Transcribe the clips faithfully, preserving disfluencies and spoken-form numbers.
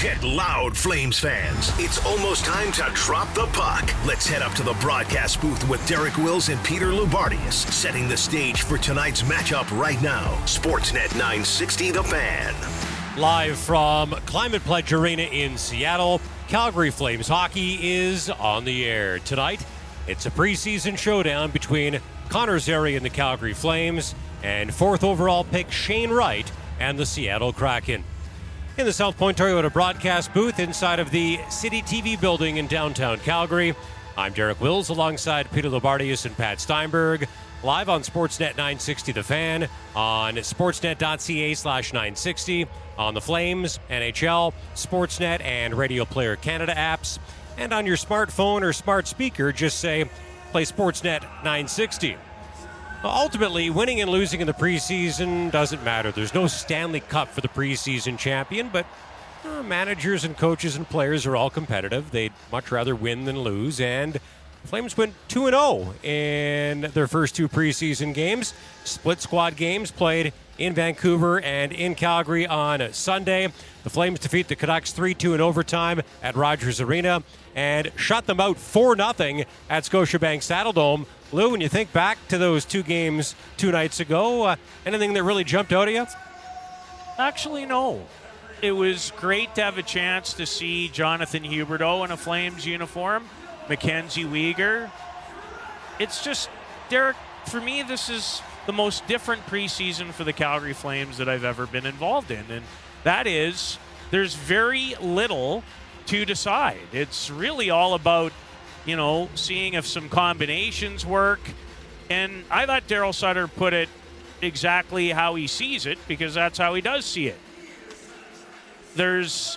Get loud, Flames fans. It's almost time to drop the puck. Let's head up to the broadcast booth with Derek Wills and Peter Loubardias, setting the stage for tonight's matchup right now. Sportsnet nine sixty, The Fan. Live from Climate Pledge Arena in Seattle, Calgary Flames hockey is on the air. Tonight, it's a preseason showdown between Connor Zary and the Calgary Flames and fourth overall pick Shane Wright and the Seattle Kraken. In the South Point Toyota broadcast booth inside of the City T V building in downtown Calgary, I'm Derek Wills alongside Peter Loubardias and Pat Steinberg, live on Sportsnet nine sixty The Fan, on sportsnet.ca slash nine sixty, on the Flames, N H L, Sportsnet, and Radio Player Canada apps, and on your smartphone or smart speaker, just say, play Sportsnet nine sixty. Ultimately, winning and losing in the preseason doesn't matter. There's no Stanley Cup for the preseason champion, but uh, managers and coaches and players are all competitive. They'd much rather win than lose, and Flames went two and oh in their first two preseason games. Split squad games played in Vancouver and in Calgary on Sunday. The Flames defeat the Canucks three two in overtime at Rogers Arena and shut them out four nothing at Scotiabank Saddledome. Lou, when you think back to those two games two nights ago, uh, anything that really jumped out at you? Actually, no. It was great to have a chance to see Jonathan Huberdeau in a Flames uniform, Mackenzie Weegar. It's just, Derek, for me, this is the most different preseason for the Calgary Flames that I've ever been involved in. And that is, there's very little to decide. It's really all about, you know, seeing if some combinations work. And I thought Daryl Sutter put it exactly how he sees it, because that's how he does see it. There's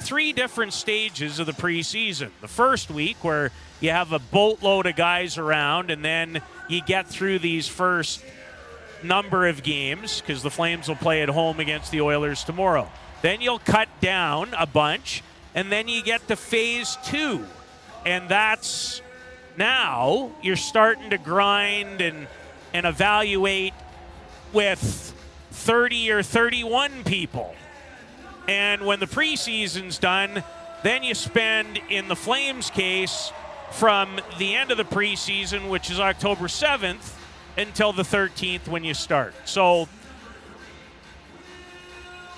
three different stages of the preseason. The first week, where you have a boatload of guys around, and then you get through these first number of games, because the Flames will play at home against the Oilers tomorrow. Then you'll cut down a bunch, and then you get to phase two. And that's now you're starting to grind and, and evaluate with thirty or thirty-one people. And when the preseason's done, then you spend, in the Flames case, from the end of the preseason, which is October seventh, until the thirteenth when you start. So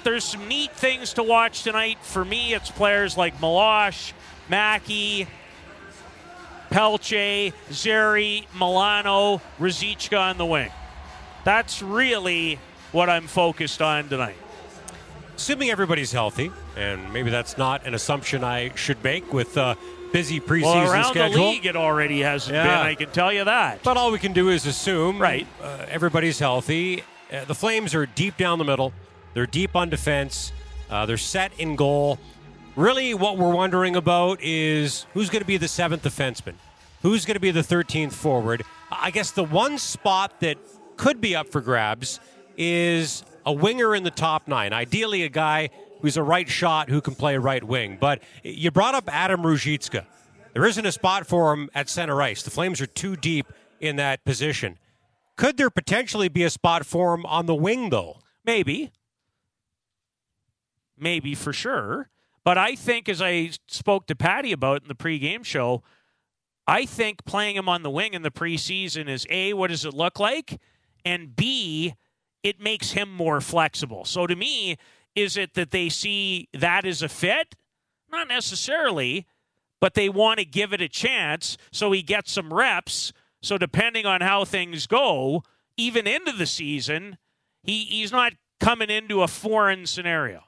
there's some neat things to watch tonight. For me, it's players like Meloche, Mackey, Pelche, Zary, Milano, Ruzicka on the wing. That's really what I'm focused on tonight. Assuming everybody's healthy, and maybe that's not an assumption I should make with a uh, busy preseason well, around schedule. Around the league, it already hasn't yeah. been, I can tell you that. But all we can do is assume right. uh, everybody's healthy. Uh, the Flames are deep down the middle. They're deep on defense. Uh, they're set in goal. Really, what we're wondering about is who's going to be the seventh defenseman? Who's going to be the thirteenth forward? I guess the one spot that could be up for grabs is a winger in the top nine, ideally a guy who's a right shot who can play right wing. But you brought up Adam Ruzicka. There isn't a spot for him at center ice. The Flames are too deep in that position. Could there potentially be a spot for him on the wing, though? Maybe. Maybe for sure. But I think, as I spoke to Patty about in the pregame show, I think playing him on the wing in the preseason is, A, what does it look like? And B, it makes him more flexible. So to me, is it that they see that as a fit? Not necessarily, but they want to give it a chance so he gets some reps. So depending on how things go, even into the season, he, he's not coming into a foreign scenario.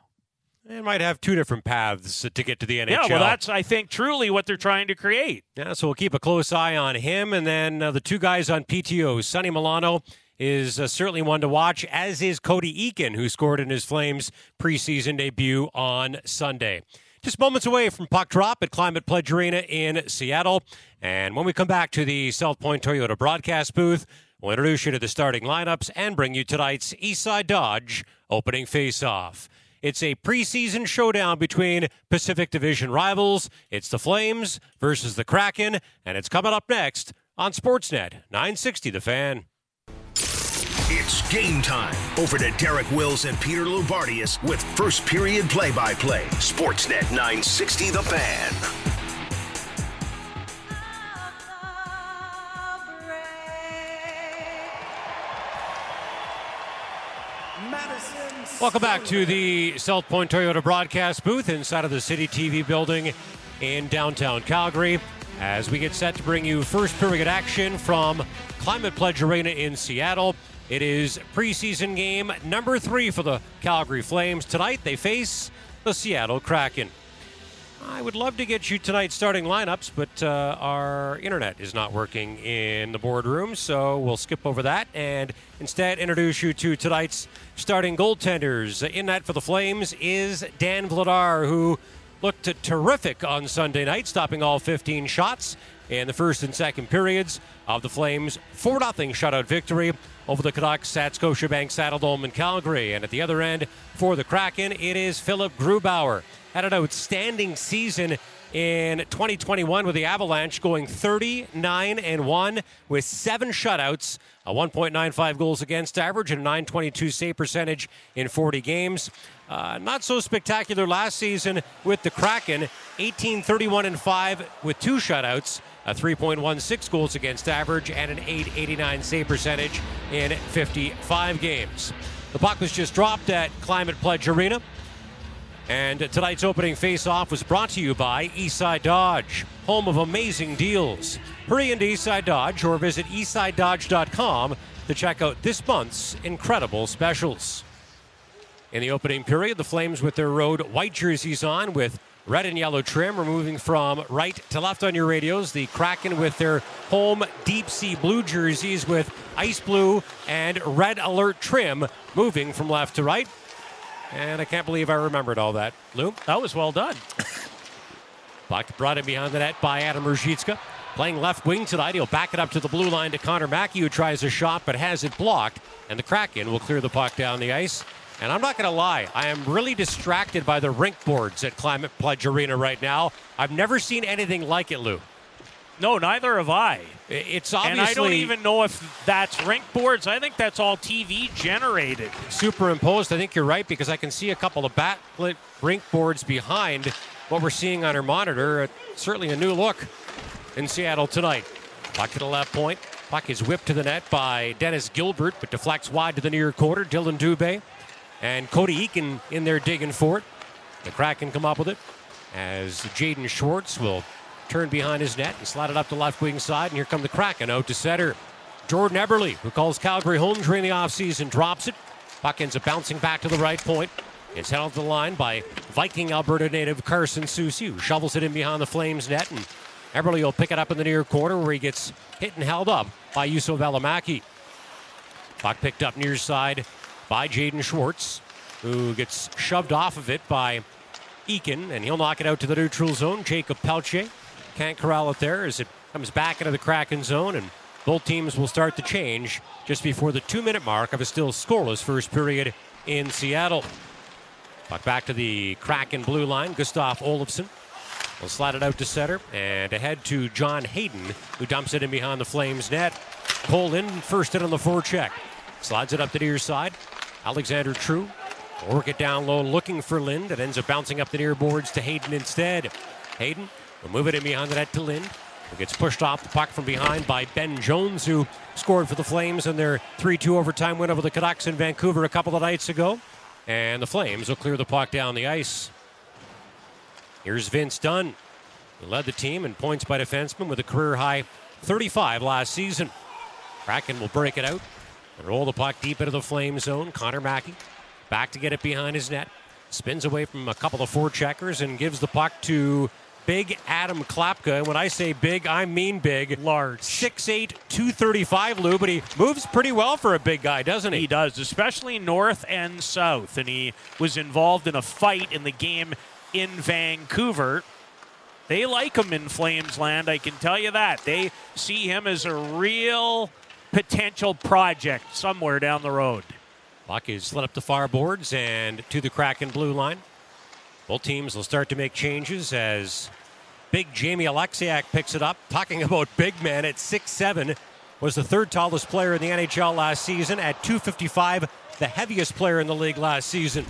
It might have two different paths to get to the N H L. Yeah, well, that's, I think, truly what they're trying to create. Yeah, so we'll keep a close eye on him. And then uh, the two guys on P T O, Sonny Milano is uh, certainly one to watch, as is Cody Eakin, who scored in his Flames preseason debut on Sunday. Just moments away from puck drop at Climate Pledge Arena in Seattle. And when we come back to the South Point Toyota broadcast booth, we'll introduce you to the starting lineups and bring you tonight's Eastside Dodge opening faceoff. It's a preseason showdown between Pacific Division rivals. It's the Flames versus the Kraken, and it's coming up next on Sportsnet nine sixty The Fan. It's game time. Over to Derek Wills and Peter Loubardias with first period play-by-play. Sportsnet nine sixty The Fan. Welcome back to the South Point Toyota broadcast booth inside of the City T V building in downtown Calgary as we get set to bring you first period action from Climate Pledge Arena in Seattle. It is preseason game number three for the Calgary Flames. Tonight they face the Seattle Kraken. I would love to get you tonight's starting lineups, but uh, our internet is not working in the boardroom, so we'll skip over that and instead introduce you to tonight's starting goaltenders. In net for the Flames is Dan Vladar, who looked terrific on Sunday night, stopping all fifteen shots in the first and second periods of the Flames' four nothing shutout victory over the Canucks at Scotiabank Saddledome in Calgary. And at the other end for the Kraken, it is Philip Grubauer. Had an outstanding season in twenty twenty-one with the Avalanche, going thirty-nine and one with seven shutouts, a one point nine five goals against average, and a nine twenty-two save percentage in forty games. Uh, not so spectacular last season with the Kraken, eighteen thirty-one and five with two shutouts, a three point one six goals against average, and an eight eighty-nine save percentage in fifty-five games. The puck was just dropped at Climate Pledge Arena. And tonight's opening face-off was brought to you by Eastside Dodge, home of amazing deals. Hurry into Eastside Dodge or visit eastside dodge dot com to check out this month's incredible specials. In the opening period, the Flames with their road white jerseys on with red and yellow trim. We're moving from right to left on your radios. The Kraken with their home deep-sea blue jerseys with ice blue and red alert trim, moving from left to right. And I can't believe I remembered all that, Lou. That was well done. Puck brought in behind the net by Adam Ruzicka. Playing left wing tonight, he'll back it up to the blue line to Connor Mackey, who tries a shot but has it blocked. And the Kraken will clear the puck down the ice. And I'm not going to lie, I am really distracted by the rink boards at Climate Pledge Arena right now. I've never seen anything like it, Lou. No, neither have I. It's obviously, and I don't even know if that's rink boards. I think that's all T V generated. Superimposed, I think you're right, because I can see a couple of backlit rink boards behind what we're seeing on our monitor. Uh, certainly a new look in Seattle tonight. Puck to the left point. Puck is whipped to the net by Dennis Gilbert, but deflects wide to the near quarter. Dylan Dubé and Cody Eakin in there digging for it. The Kraken come up with it as Jaden Schwartz will turn behind his net and slide it up the left wing side, and here come the Kraken out to center. Jordan Eberle, who calls Calgary home during the offseason, drops it. Puck ends up bouncing back to the right point. It's held to the line by Viking Alberta native Carson Soucy, who shovels it in behind the Flames net, and Eberle will pick it up in the near corner where he gets hit and held up by Juuso Välimäki. Puck picked up near side by Jaden Schwartz, who gets shoved off of it by Eakin, and he'll knock it out to the neutral zone. Jacob Pelche can't corral it there as it comes back into the Kraken zone, and both teams will start to change just before the two-minute mark of a still scoreless first period in Seattle. Puck back to the Kraken blue line. Gustav Olofsson will slide it out to center and ahead to John Hayden, who dumps it in behind the Flames net. Cole in first in on the forecheck. Slides it up to the near side. Alexander True will work it down low, looking for Lind. It ends up bouncing up the near boards to Hayden instead. Hayden will move it in behind the net to Lind, who gets pushed off the puck from behind by Ben Jones, who scored for the Flames in their three two overtime win over the Canucks in Vancouver a couple of nights ago. And the Flames will clear the puck down the ice. Here's Vince Dunn, who led the team in points by defenseman with a career-high thirty-five last season. Kraken will break it out and roll the puck deep into the Flames zone. Connor Mackey back to get it behind his net. Spins away from a couple of forecheckers and gives the puck to big Adam Klapka, and when I say big, I mean big. Large. six eight, two thirty-five, Lou, but he moves pretty well for a big guy, doesn't he? He does, especially north and south, and he was involved in a fight in the game in Vancouver. They like him in Flames land, I can tell you that. They see him as a real potential project somewhere down the road. Puck is slid up the far boards and to the Kraken blue line. Both teams will start to make changes as big Jamie Alexiak picks it up. Talking about big man at six seven, was the third tallest player in the N H L last season at two fifty-five, the heaviest player in the league last season.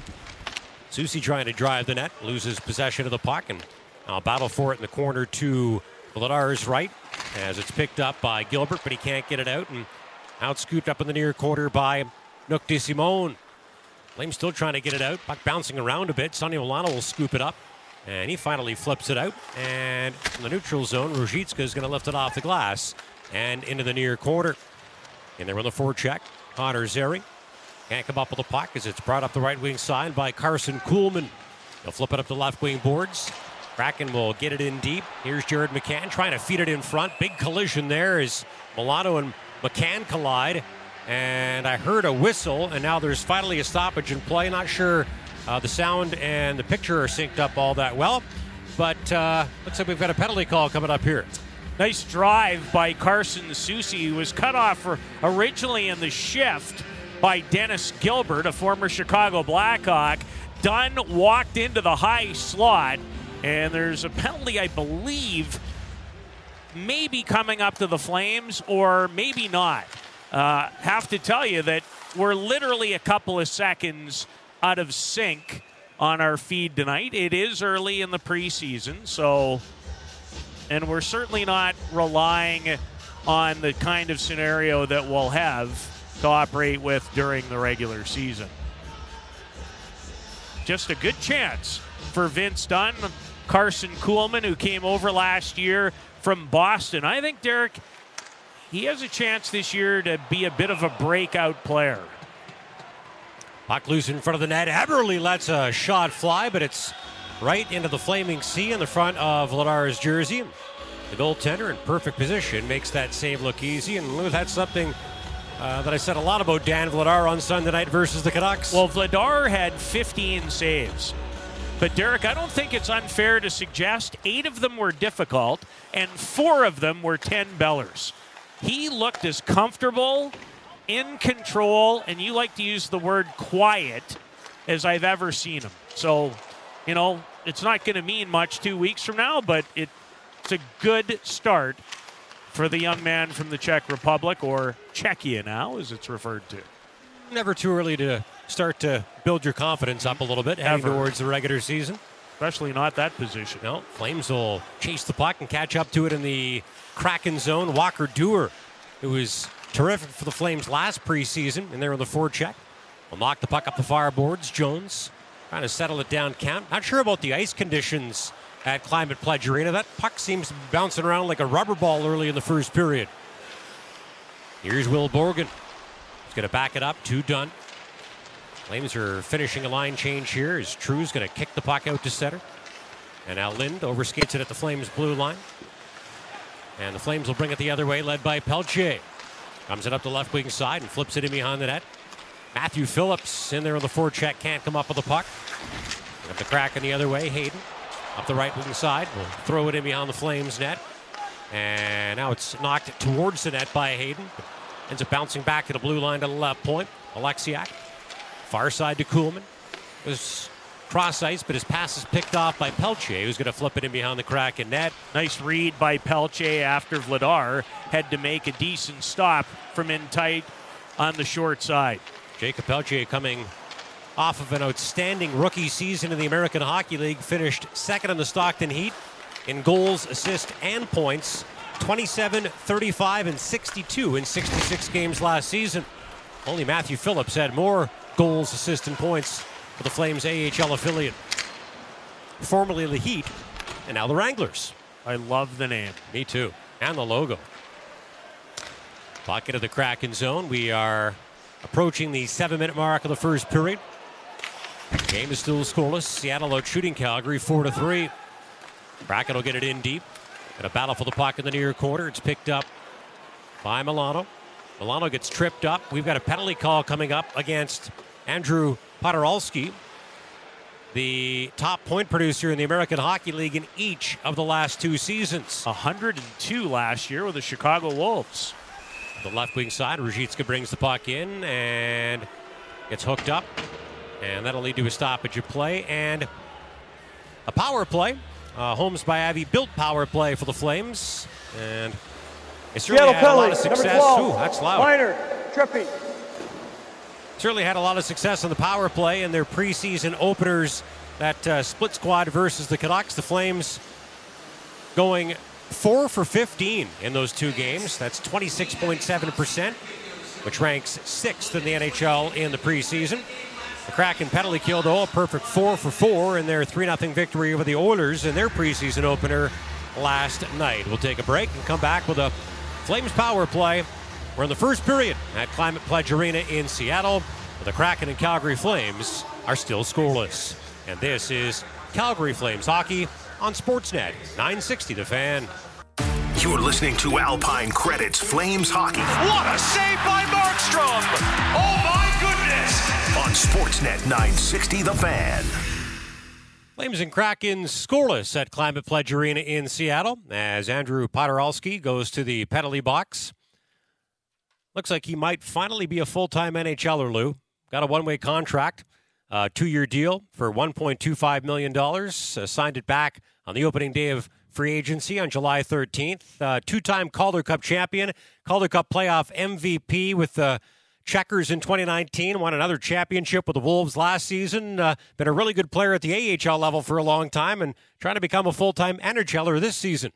Soucy trying to drive the net, loses possession of the puck, and a battle for it in the corner to Vladar's right as it's picked up by Gilbert, but he can't get it out, and out scooped up in the near quarter by Nook DeSimone. Flames still trying to get it out. Puck bouncing around a bit. Sonny Milano will scoop it up, and he finally flips it out. And in the neutral zone, Ruzicka is going to lift it off the glass and into the near corner. And they're on the forecheck. Connor Zary can't come up with the puck as it's brought up the right wing side by Carson Kuhlman. He'll flip it up the left wing boards. Kraken will get it in deep. Here's Jared McCann trying to feed it in front. Big collision there as Milano and McCann collide. And I heard a whistle, and now there's finally a stoppage in play. Not sure uh, the sound and the picture are synced up all that well. But uh, looks like we've got a penalty call coming up here. Nice drive by Carson Soucy, who was cut off for originally in the shift by Dennis Gilbert, a former Chicago Blackhawk. Dunn walked into the high slot, and there's a penalty, I believe, maybe coming up to the Flames, or maybe not. Uh, have to tell you that we're literally a couple of seconds out of sync on our feed tonight. It is early in the preseason, so, and we're certainly not relying on the kind of scenario that we'll have to operate with during the regular season. Just a good chance for Vince Dunn, Carson Kuhlman, who came over last year from Boston. I think, Derek, he has a chance this year to be a bit of a breakout player. Puck loose in front of the net. Eberle lets a shot fly, but it's right into the flaming sea in the front of Vladar's jersey. The goaltender in perfect position makes that save look easy, and Lou, that's something Uh, that I said a lot about Dan Vladar on Sunday night versus the Canucks. Well, Vladar had fifteen saves. But, Derek, I don't think it's unfair to suggest eight of them were difficult and four of them were ten-bellers. He looked as comfortable, in control, and you like to use the word quiet, as I've ever seen him. So, you know, it's not going to mean much two weeks from now, but it, it's a good start for the young man from the Czech Republic, or Czechia now, as it's referred to. Never too early to start to build your confidence up a little bit heading towards the regular season. Especially not that position. No, Flames will chase the puck and catch up to it in the Kraken zone. Walker Duehr, who was terrific for the Flames last preseason, and they're on the forecheck, will knock the puck up the fireboards. Jones trying to settle it down count. Not sure about the ice conditions at Climate Pledge Arena. That puck seems to be bouncing around like a rubber ball early in the first period. Here's Will Borgen. He's going to back it up to Dunn. Flames are finishing a line change here as True's going to kick the puck out to center. And now Lind overskates it at the Flames blue line. And the Flames will bring it the other way, led by Pelche. Comes it up the left wing side and flips it in behind the net. Matthew Phillips in there on the forecheck, can't come up with the puck. Up the Kraken the other way, Hayden. Up the right wing side, will throw it in behind the Flames net. And now it's knocked towards the net by Hayden. Ends up bouncing back to the blue line to the left point. Alexiak, far side to Kuhlman. It was cross ice, but his pass is picked off by Pelche, who's going to flip it in behind the Kraken net. Nice read by Pelche after Vladar had to make a decent stop from in tight on the short side. Jacob Pelche coming off of an outstanding rookie season in the American Hockey League, finished second in the Stockton Heat in goals, assists, and points, twenty-seven, thirty-five, and sixty-two in sixty-six games last season. Only Matthew Phillips had more goals, assists, and points for the Flames A H L affiliate. Formerly the Heat, and now the Wranglers. I love the name. Me too. And the logo. Pocket of the Kraken zone. We are approaching the seven-minute mark of the first period. Game is still scoreless. Seattle out shooting Calgary four to three. Kraken will get it in deep. And a battle for the puck in the near quarter. It's picked up by Milano. Milano gets tripped up. We've got a penalty call coming up against Andrew Poderalski, the top point producer in the American Hockey League in each of the last two seasons. one hundred two last year with the Chicago Wolves. The left wing side, Ruzicka brings the puck in and gets hooked up. And that'll lead to a stoppage of play and a power play. Uh, Holmes by Abbey built power play for the Flames. And It certainly had a lot of success. Ooh, that's loud. Minor, trippy. Certainly had a lot of success on the power play in their preseason openers. That uh, split squad versus the Canucks. The Flames going four for fifteen in those two games. That's twenty-six point seven percent, which ranks sixth in the N H L in the preseason. The Kraken penalty kill, though, a perfect four for four in their three nothing victory over the Oilers in their preseason opener last night. We'll take a break and come back with a Flames power play. We're in the first period at Climate Pledge Arena in Seattle. The Kraken and Calgary Flames are still scoreless. And this is Calgary Flames Hockey on Sportsnet nine sixty The Fan. You're listening to Alpine Credits Flames Hockey. What a save by Markstrom! Oh my goodness! On Sportsnet nine sixty The Fan. Flames and Kraken scoreless at Climate Pledge Arena in Seattle as Andrew Poderalski goes to the penalty box. Looks like he might finally be a full-time NHLer, Lou. Got a one-way contract, a two-year deal for one point two five million dollars. Uh, signed it back on the opening day of free agency on July thirteenth. Uh, two-time Calder Cup champion, Calder Cup playoff M V P with the uh, Checkers in twenty nineteen, won another championship with the Wolves last season. Uh, been a really good player at the A H L level for a long time and trying to become a full-time NHLer this season.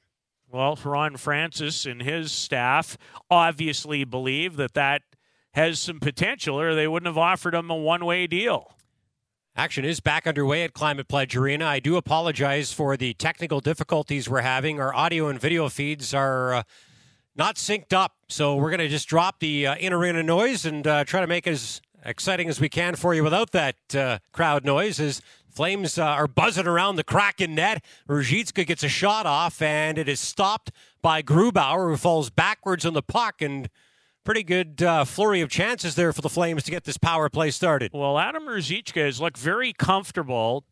Well, Ron Francis and his staff obviously believe that that has some potential or they wouldn't have offered him a one-way deal. Action is back underway at Climate Pledge Arena. I do apologize for the technical difficulties we're having. Our audio and video feeds are... Uh, Not synced up, so we're going to just drop the uh, in-arena noise and uh, try to make it as exciting as we can for you without that uh, crowd noise as Flames uh, are buzzing around the Kraken net. Ruzicka gets a shot off, and it is stopped by Grubauer, who falls backwards on the puck, and pretty good uh, flurry of chances there for the Flames to get this power play started. Well, Adam Ruzicka has looked very comfortable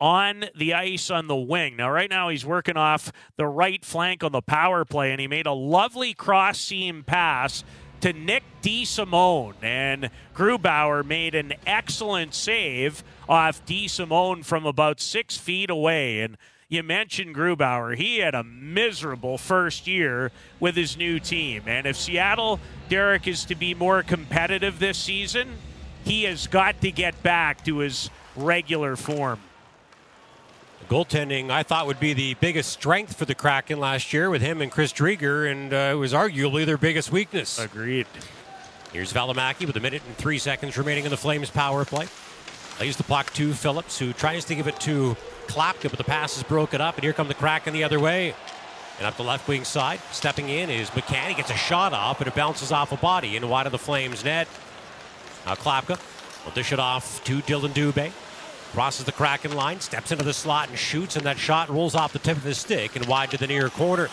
on the ice on the wing. Now, right now, he's working off the right flank on the power play, and he made a lovely cross-seam pass to Nook DeSimone. And Grubauer made an excellent save off DeSimone from about six feet away. And you mentioned Grubauer. He had a miserable first year with his new team. And if Seattle, Derek, is to be more competitive this season, he has got to get back to his regular form. Goaltending, I thought, would be the biggest strength for the Kraken last year with him and Chris Drieger, and uh, it was arguably their biggest weakness. Agreed. Here's Välimäki with a minute and three seconds remaining in the Flames' power play. Plays the puck to Phillips, who tries to give it to Klapka, but the pass is broken up, and here come the Kraken the other way. And up the left wing side, stepping in is McCann. He gets a shot off, but it bounces off a body and wide of the Flames' net. Now Klapka will dish it off to Dylan Dubé. Crosses the Kraken line, steps into the slot and shoots, and that shot rolls off the tip of his stick and wide to the near corner.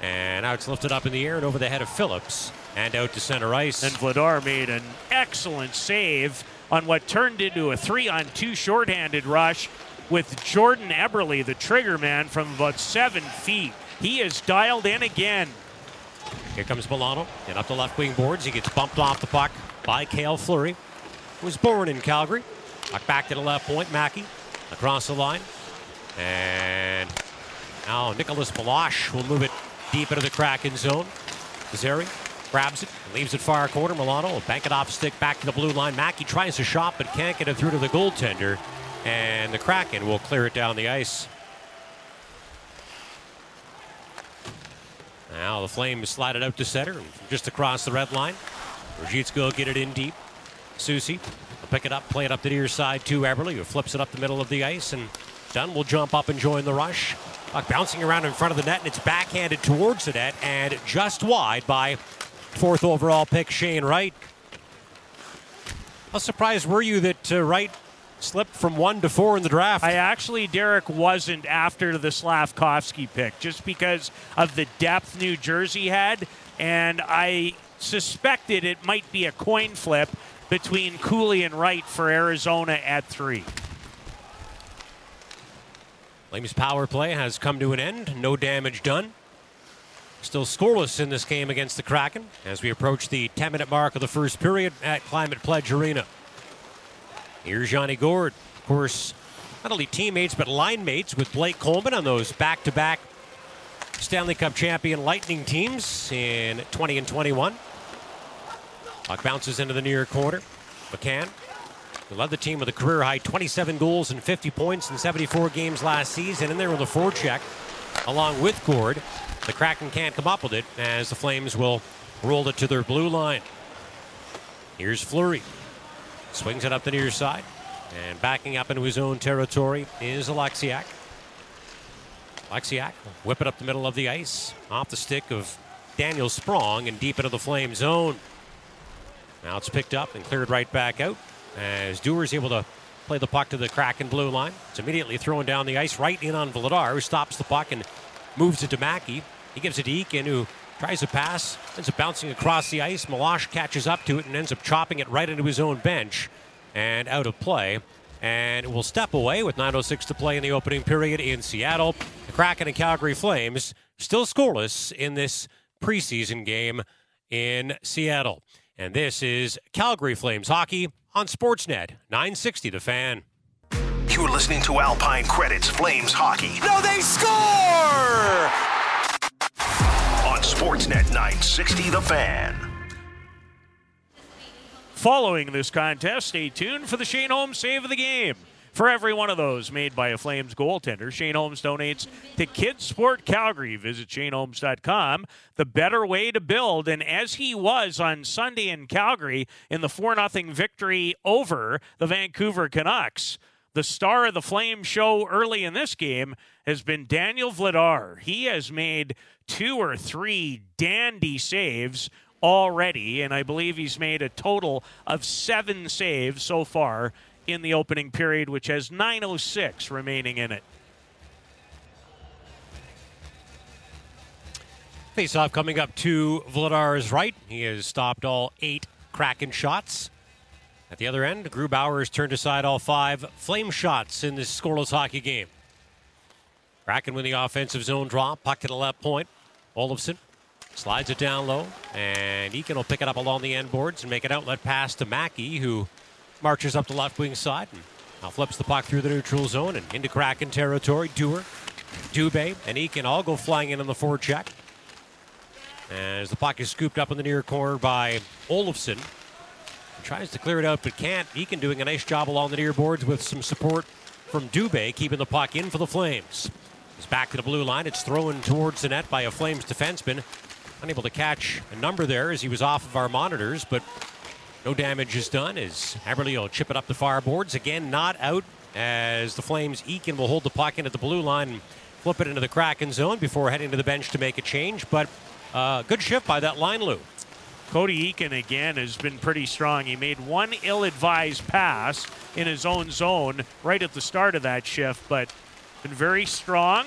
And now it's lifted up in the air and over the head of Phillips and out to center ice. And Vladar made an excellent save on what turned into a three-on-two shorthanded rush with Jordan Eberle, the trigger man, from about seven feet. He is dialed in again. Here comes Milano, and up the left wing boards. He gets bumped off the puck by Cale Fleury, who was born in Calgary. Back to the left point, Mackey across the line. And now Nicholas Meloche will move it deep into the Kraken zone. Zary grabs it, leaves it far corner. Milano will bank it off stick back to the blue line. Mackey tries to shot but can't get it through to the goaltender. And the Kraken will clear it down the ice. Now the Flames slide it out to center and just across the red line. Ruzicka will get it in deep. Soucy will pick it up, play it up the near side to Eberle, who flips it up the middle of the ice, and Dunn will jump up and join the rush. Puck bouncing around in front of the net, and it's backhanded towards the net, and just wide by fourth overall pick Shane Wright. How surprised were you that uh, Wright slipped from one to four in the draft? I actually, Derek, wasn't after the Slafkovsky pick, just because of the depth New Jersey had, and I suspected it might be a coin flip between Cooley and Wright for Arizona at three. Flames power play has come to an end. No damage done. Still scoreless in this game against the Kraken as we approach the ten-minute mark of the first period at Climate Pledge Arena. Here's Johnny Gourde. Of course, not only teammates but line mates with Blake Coleman on those back-to-back Stanley Cup champion Lightning teams in twenty and twenty-one. Puck bounces into the near corner. McCann, who led the team with a career-high twenty-seven goals and fifty points in seventy-four games last season. In there with a forecheck along with Gord. The Kraken can't come up with it as the Flames will roll it to their blue line. Here's Fleury. Swings it up the near side. And backing up into his own territory is Alexiak. Alexiak will whip it up the middle of the ice. Off the stick of Daniel Sprong and deep into the Flame zone. Now it's picked up and cleared right back out as Duehr's able to play the puck to the Kraken blue line. It's immediately thrown down the ice right in on Vladar, who stops the puck and moves it to Mackey. He gives it to Eakin, who tries to pass, ends up bouncing across the ice. Meloche catches up to it and ends up chopping it right into his own bench and out of play. And will step away with nine oh six to play in the opening period in Seattle. The Kraken and Calgary Flames still scoreless in this preseason game in Seattle. And this is Calgary Flames hockey on Sportsnet nine sixty The Fan. You're listening to Alpine Credits Flames hockey. Now they score! On Sportsnet nine sixty The Fan. Following this contest, stay tuned for the Shane Holmes save of the game. For every one of those made by a Flames goaltender, Shane Holmes donates to Kids Sport Calgary. Visit shane holmes dot com, the better way to build. And as he was on Sunday in Calgary in the four nothing victory over the Vancouver Canucks, the star of the Flame show early in this game has been Daniel Vladar. He has made two or three dandy saves already, and I believe he's made a total of seven saves so far in the opening period, which has nine oh six remaining in it. Faceoff coming up to Vladar's right. He has stopped all eight Kraken shots. At the other end, Grubauer has turned aside all five Flame shots in this scoreless hockey game. Kraken with the offensive zone draw. Puck to the left point. Olofsson slides it down low, and Eakin will pick it up along the end boards and make an outlet pass to Mackey, who marches up the left wing side and now flips the puck through the neutral zone and into Kraken territory. Duehr, Dubé, and Eakin all go flying in on the forecheck. As the puck is scooped up in the near corner by Olofsson. He tries to clear it out but can't. Eakin doing a nice job along the near boards with some support from Dubé, keeping the puck in for the Flames. It's back to the blue line. It's thrown towards the net by a Flames defenseman. Unable to catch a number there as he was off of our monitors, but no damage is done as Eberle will chip it up the far boards. Again, not out as the Flames. Eakin will hold the puck into the blue line and flip it into the Kraken zone before heading to the bench to make a change. But uh, good shift by that line, Lou. Cody Eakin, again, has been pretty strong. He made one ill-advised pass in his own zone right at the start of that shift, but been very strong,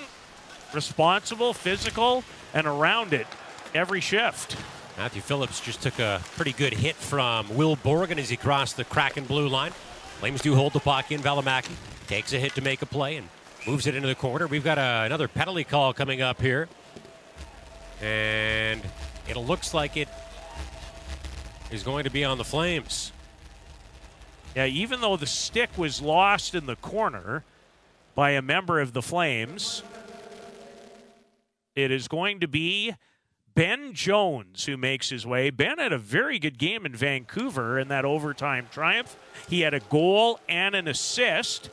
responsible, physical, and around it every shift. Matthew Phillips just took a pretty good hit from Will Borgen as he crossed the Kraken blue line. Flames do hold the puck in. Välimäki takes a hit to make a play and moves it into the corner. We've got a, another penalty call coming up here. And it looks like it is going to be on the Flames. Yeah, even though the stick was lost in the corner by a member of the Flames, it is going to be Ben Jones who makes his way. Ben had a very good game in Vancouver in that overtime triumph. He had a goal and an assist.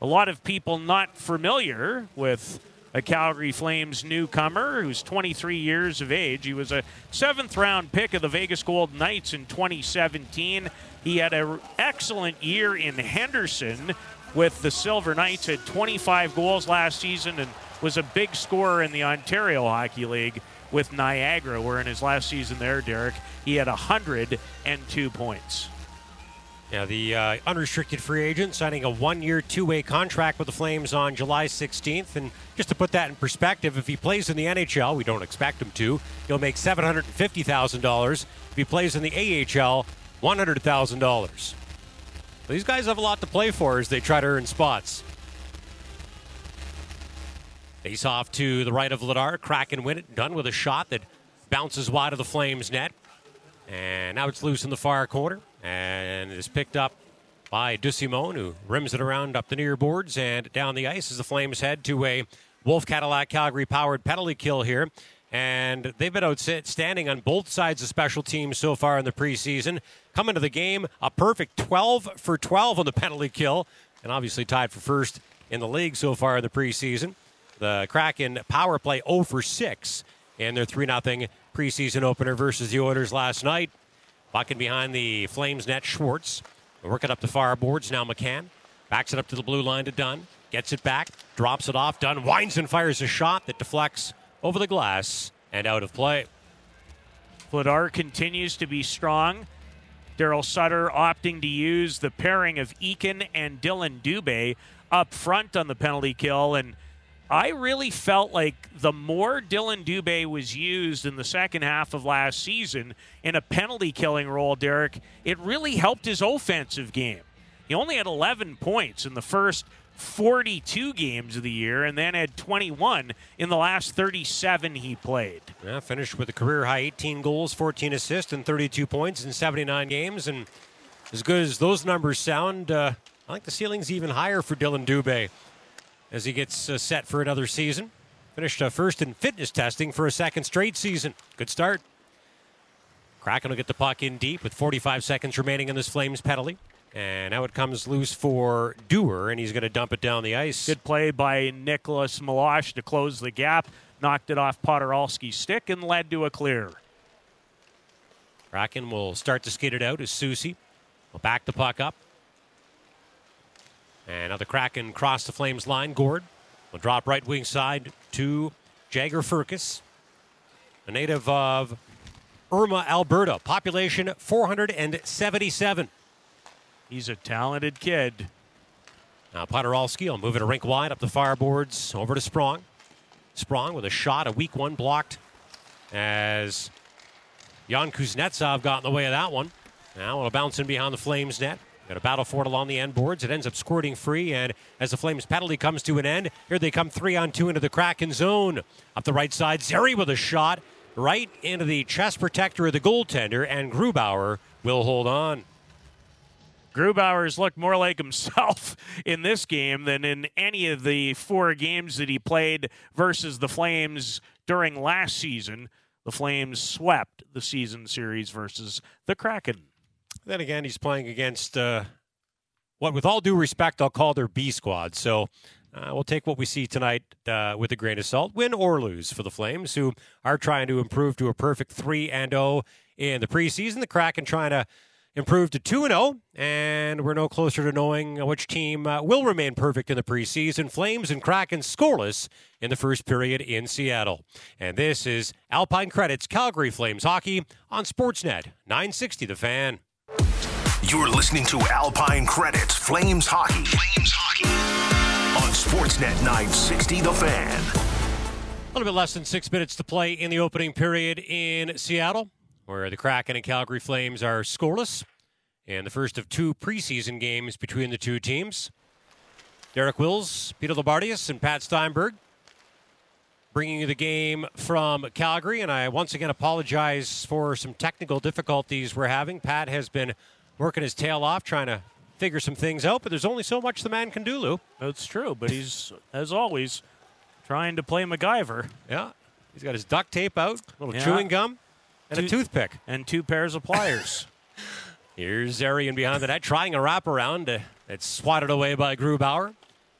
A lot of people not familiar with a Calgary Flames newcomer who's twenty-three years of age. He was a seventh-round pick of the Vegas Golden Knights in twenty seventeen. He had an excellent year in Henderson with the Silver Knights, had twenty-five goals last season and was a big scorer in the Ontario Hockey League with Niagara, where in his last season there, Derek, he had one hundred two points. Yeah, the uh, unrestricted free agent signing a one-year, two-way contract with the Flames on July sixteenth. And just to put that in perspective, if he plays in the N H L, we don't expect him to, he'll make seven hundred fifty thousand dollars. If he plays in the A H L, one hundred thousand dollars. These guys have a lot to play for as they try to earn spots. Face off to the right of Vladar. Kraken win it. Dunn with a shot that bounces wide of the Flames net. And now it's loose in the far corner. And it is picked up by DeSimone, who rims it around up the near boards and down the ice as the Flames head to a Wolf Cadillac Calgary powered penalty kill here. And they've been outstanding on both sides of special teams so far in the preseason. Come into the game, a perfect twelve for twelve on the penalty kill. And obviously tied for first in the league so far in the preseason. The Kraken power play zero for six in their three nothing preseason opener versus the Oilers last night. Bucking behind the Flames net, Schwartz. Working up the far boards, now McCann. Backs it up to the blue line to Dunn. Gets it back, drops it off. Dunn winds and fires a shot that deflects over the glass and out of play. Vladar continues to be strong. Daryl Sutter opting to use the pairing of Eakin and Dylan Dubé up front on the penalty kill. And I really felt like the more Dylan Dubé was used in the second half of last season in a penalty killing role, Derek, it really helped his offensive game. He only had eleven points in the first forty-two games of the year and then had twenty-one in the last thirty-seven he played. Yeah, finished with a career-high eighteen goals, fourteen assists, and thirty-two points in seventy-nine games. And as good as those numbers sound, uh, I think the ceiling's even higher for Dylan Dubé as he gets uh, set for another season. Finished uh, first in fitness testing for a second straight season. Good start. Kraken will get the puck in deep with forty-five seconds remaining in this Flames penalty. And now it comes loose for Duehr, and he's going to dump it down the ice. Good play by Nicholas Meloche to close the gap. Knocked it off Poderalski's stick and led to a clear. Kraken will start to skate it out as Soucy will back the puck up. And now the Kraken cross the Flames line. Gord will drop right wing side to Jagger Firkus, a native of Irma, Alberta. Population four hundred seventy-seven. He's a talented kid. Now Poderalski will move it a rink wide up the fireboards over to Sprong. Sprong with a shot, a weak one blocked as Jan Kuznetsov got in the way of that one. Now it'll bounce in behind the Flames net. Got a battle for it along the end boards. It ends up squirting free, and as the Flames penalty comes to an end, here they come three on two into the Kraken zone. Up the right side, Zary with a shot right into the chest protector of the goaltender, and Grubauer will hold on. Grubauer's looked more like himself in this game than in any of the four games that he played versus the Flames during last season. The Flames swept the season series versus the Kraken. Then again, he's playing against uh, what, with all due respect, I'll call their B squad. So uh, we'll take what we see tonight uh, with a grain of salt, win or lose for the Flames, who are trying to improve to a perfect three and oh in the preseason. The Kraken trying to improved to two and oh, and we're no closer to knowing which team uh, will remain perfect in the preseason. Flames and Kraken scoreless in the first period in Seattle. And this is Alpine Credit's Calgary Flames Hockey on Sportsnet nine sixty The Fan. You're listening to Alpine Credit's Flames Hockey, Flames Hockey on Sportsnet nine sixty The Fan. A little bit less than six minutes to play in the opening period in Seattle, where the Kraken and Calgary Flames are scoreless in the first of two preseason games between the two teams. Derek Wills, Peter Labardius, and Pat Steinberg bringing you the game from Calgary. And I once again apologize for some technical difficulties we're having. Pat has been working his tail off trying to figure some things out, but there's only so much the man can do, Lou. That's true, but he's, as always, trying to play MacGyver. Yeah, he's got his duct tape out, a little yeah. chewing gum. And two, a toothpick. And two pairs of pliers. Here's Arian behind the net, trying a wraparound. Uh, it's swatted away by Grubauer.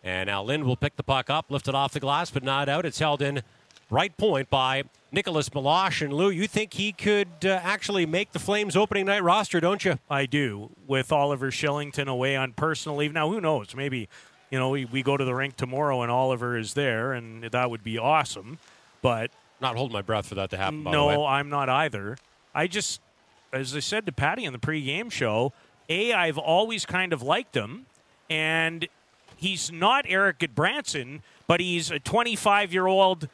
And now Lind will pick the puck up, lift it off the glass, but not out. It's held in right point by Nicholas Meloche. And, Lou, you think he could uh, actually make the Flames opening night roster, don't you? I do, with Oliver Shillington away on personal leave. Now, who knows? Maybe, you know, we, we go to the rink tomorrow and Oliver is there, and that would be awesome. But not holding my breath for that to happen, by no, the way. I'm not either. I just, as I said to Patty in the pregame show, A, I've always kind of liked him, and he's not Eric Goodbranson, but he's a twenty-five-year-old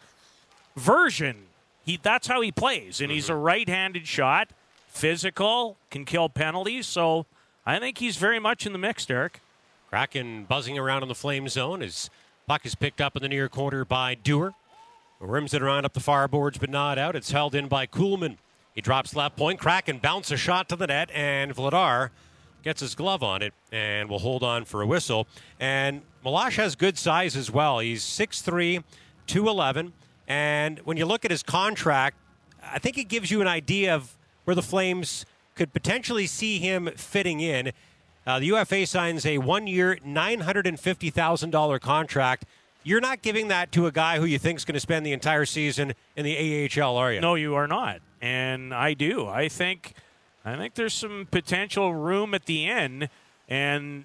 version. He That's how he plays, and mm-hmm. he's a right-handed shot, physical, can kill penalties, so I think he's very much in the mix, Derek. Kraken buzzing around in the flame zone as puck is picked up in the near corner by Duehr. Rims it around up the far boards, but not out. It's held in by Kuhlman. He drops left point. Kraken bounce a shot to the net, and Vladar gets his glove on it and will hold on for a whistle. And Meloche has good size as well. He's six three, two eleven. And when you look at his contract, I think it gives you an idea of where the Flames could potentially see him fitting in. Uh, the U F A signs a one-year, nine hundred fifty thousand dollars contract. You're not giving that to a guy who you think is going to spend the entire season in the A H L, are you? No, you are not. And I do. I think, I think there's some potential room at the end. And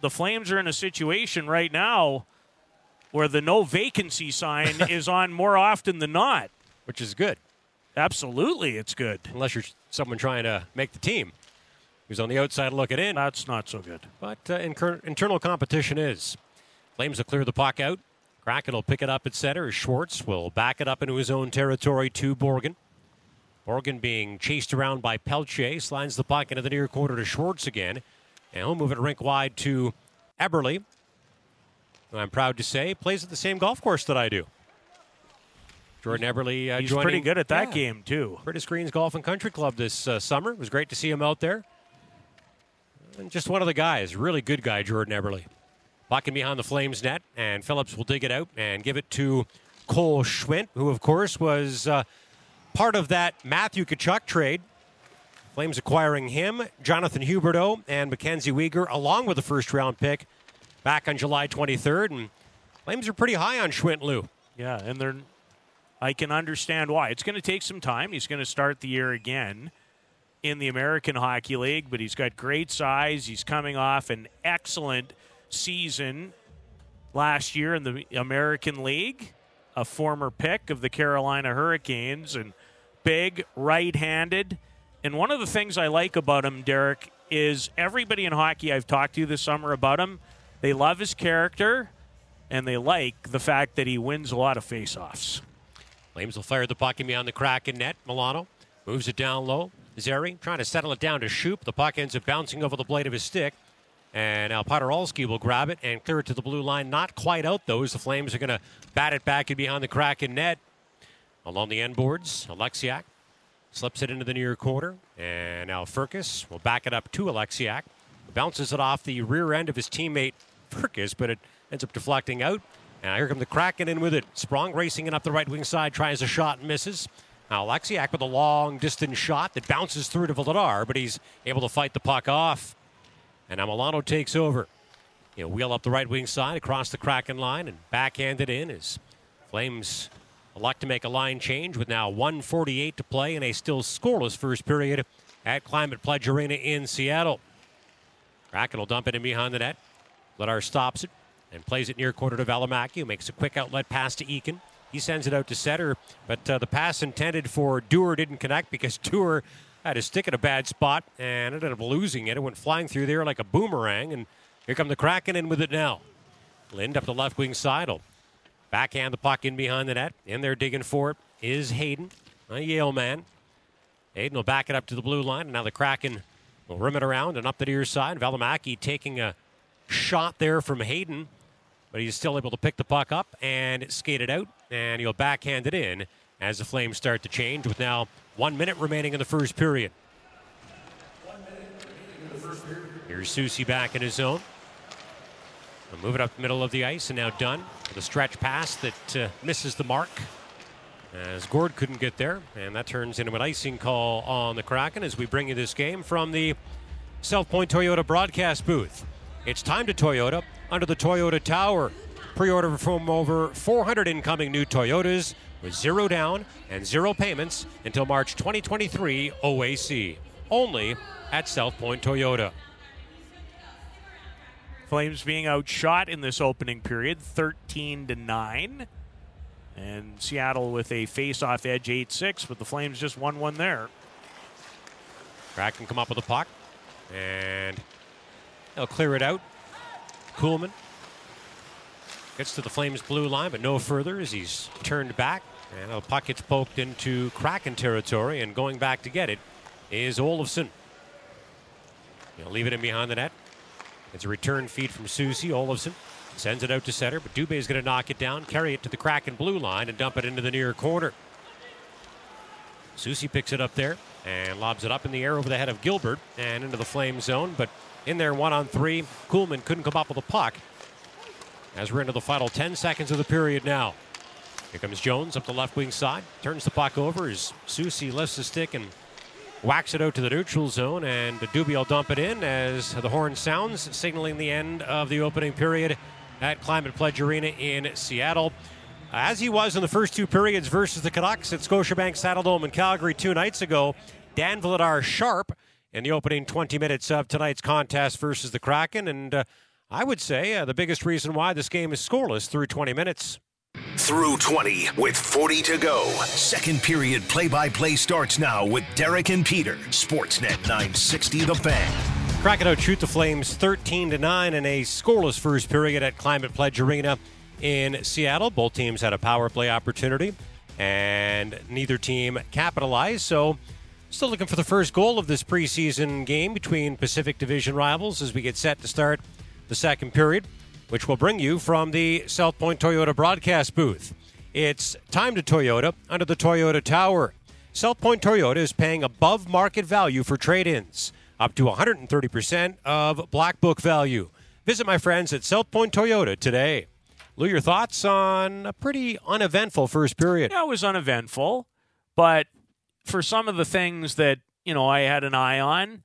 the Flames are in a situation right now where the no vacancy sign is on more often than not. Which is good. Absolutely, it's good. Unless you're someone trying to make the team who's on the outside looking in. That's not so good. But uh, inc- internal competition is. Flames will clear the puck out. Kraken will pick it up at center. Schwartz will back it up into his own territory to Borgen. Borgen being chased around by Pelche. Slides the puck into the near corner to Schwartz again. And he'll move it rink wide to Eberle. I'm proud to say plays at the same golf course that I do. Jordan Eberle uh, He's joining, pretty good at that yeah, game, too. British Greens Golf and Country Club this uh, summer. It was great to see him out there. And just one of the guys. Really good guy, Jordan Eberle. Blocking behind the Flames net, and Phillips will dig it out and give it to Cole Schwindt, who, of course, was uh, part of that Matthew Tkachuk trade. Flames acquiring him, Jonathan Huberdeau, and Mackenzie Weegar, along with the first-round pick back on July twenty-third. And Flames are pretty high on Schwindt, Lou. Yeah, and they're... I can understand why. It's going to take some time. He's going to start the year again in the American Hockey League, but he's got great size. He's coming off an excellent season last year in the American League, a former pick of the Carolina Hurricanes, and big, right-handed. And one of the things I like about him, Derek, is everybody in hockey I've talked to this summer about him, they love his character, and they like the fact that he wins a lot of faceoffs. Flames will fire the puck in beyond the Kraken net. Milano moves it down low. Zary trying to settle it down to Shoup. The puck ends up bouncing over the blade of his stick. And now Poderalski will grab it and clear it to the blue line. Not quite out, though, as the Flames are going to bat it back in behind the Kraken net. Along the end boards, Alexiak slips it into the near corner. And now Firkus will back it up to Alexiak. Bounces it off the rear end of his teammate Firkus, but it ends up deflecting out. And here comes the Kraken in with it. Sprong racing it up the right wing side, tries a shot and misses. Now Alexiak with a long distance shot that bounces through to Vladar, but he's able to fight the puck off. And now Milano takes over. He'll wheel up the right wing side across the Kraken line and backhand it in as Flames elect to make a line change with now one forty-eight to play in a still scoreless first period at Climate Pledge Arena in Seattle. Kraken will dump it in behind the net. Vladar stops it. And plays it near corner to Välimäki, who makes a quick outlet pass to Eakin. He sends it out to center, but uh, the pass intended for Duehr didn't connect because Duehr had his stick in a bad spot and ended up losing it. It went flying through there like a boomerang, and here come the Kraken in with it now. Lind up the left wing side. He'll backhand the puck in behind the net. In there digging for it is Hayden, a Yale man. Hayden will back it up to the blue line, and now the Kraken will rim it around and up the near side. Välimäki taking a shot there from Hayden. But he's still able to pick the puck up and skate it out, and he'll backhand it in as the Flames start to change with now one minute remaining in the first period. One minute remaining in the first period. Here's Soucy back in his zone. He'll move it up the middle of the ice, and now Dunn with a stretch pass that uh, misses the mark as Gord couldn't get there, and that turns into an icing call on the Kraken as we bring you this game from the South Point Toyota broadcast booth. It's time to Toyota under the Toyota Tower. Pre-order from over four hundred incoming new Toyotas with zero down and zero payments until March twenty twenty-three O A C. Only at South Point Toyota. Flames being outshot in this opening period, thirteen to nine. And Seattle with a face-off edge eight six, but the Flames just won one there. Kraken come up with a puck. And... they'll clear it out. Kuhlman gets to the Flames' blue line, but no further as he's turned back. And a puck gets poked into Kraken territory, and going back to get it is Olofsson. He'll leave it in behind the net. It's a return feed from Soucy. Olofsson sends it out to center, but Dubé is going to knock it down, carry it to the Kraken blue line, and dump it into the near corner. Soucy picks it up there and lobs it up in the air over the head of Gilbert and into the Flames zone, but in there, one on three. Kuhlman couldn't come up with a puck as we're into the final ten seconds of the period now. Here comes Jones up the left wing side. Turns the puck over as Soucy lifts the stick and whacks it out to the neutral zone. And Dubé will dump it in as the horn sounds, signaling the end of the opening period at Climate Pledge Arena in Seattle. As he was in the first two periods versus the Canucks at Scotiabank Saddledome in Calgary two nights ago, Dan Vladar sharp in the opening twenty minutes of tonight's contest versus the Kraken. And uh, I would say uh, the biggest reason why this game is scoreless through twenty minutes. Through twenty with forty to go. Second period play-by-play starts now with Derek and Peter. Sportsnet nine sixty The Fan. Kraken outshoot the Flames thirteen to nine in a scoreless first period at Climate Pledge Arena in Seattle. Both teams had a power play opportunity, and neither team capitalized. So still looking for the first goal of this preseason game between Pacific Division rivals as we get set to start the second period, which will bring you from the South Point Toyota broadcast booth. It's time to Toyota under the Toyota Tower. South Point Toyota is paying above market value for trade-ins, up to one hundred thirty percent of Black Book value. Visit my friends at South Point Toyota today. Lou, your thoughts on a pretty uneventful first period? Yeah, it was uneventful, but for some of the things that, you know, I had an eye on,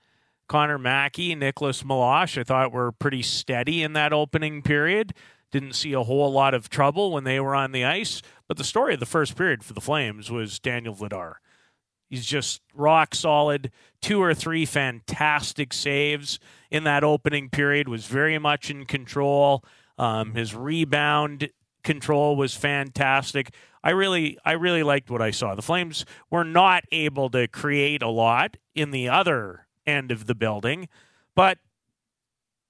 Connor Mackey, Nicholas Meloche, I thought were pretty steady in that opening period. Didn't see a whole lot of trouble when they were on the ice, but the story of the first period for the Flames was Daniel Vladar. He's just rock solid. Two or three fantastic saves in that opening period. Was very much in control. Um, his rebound control was fantastic. I really, I really liked what I saw. The Flames were not able to create a lot in the other end of the building, but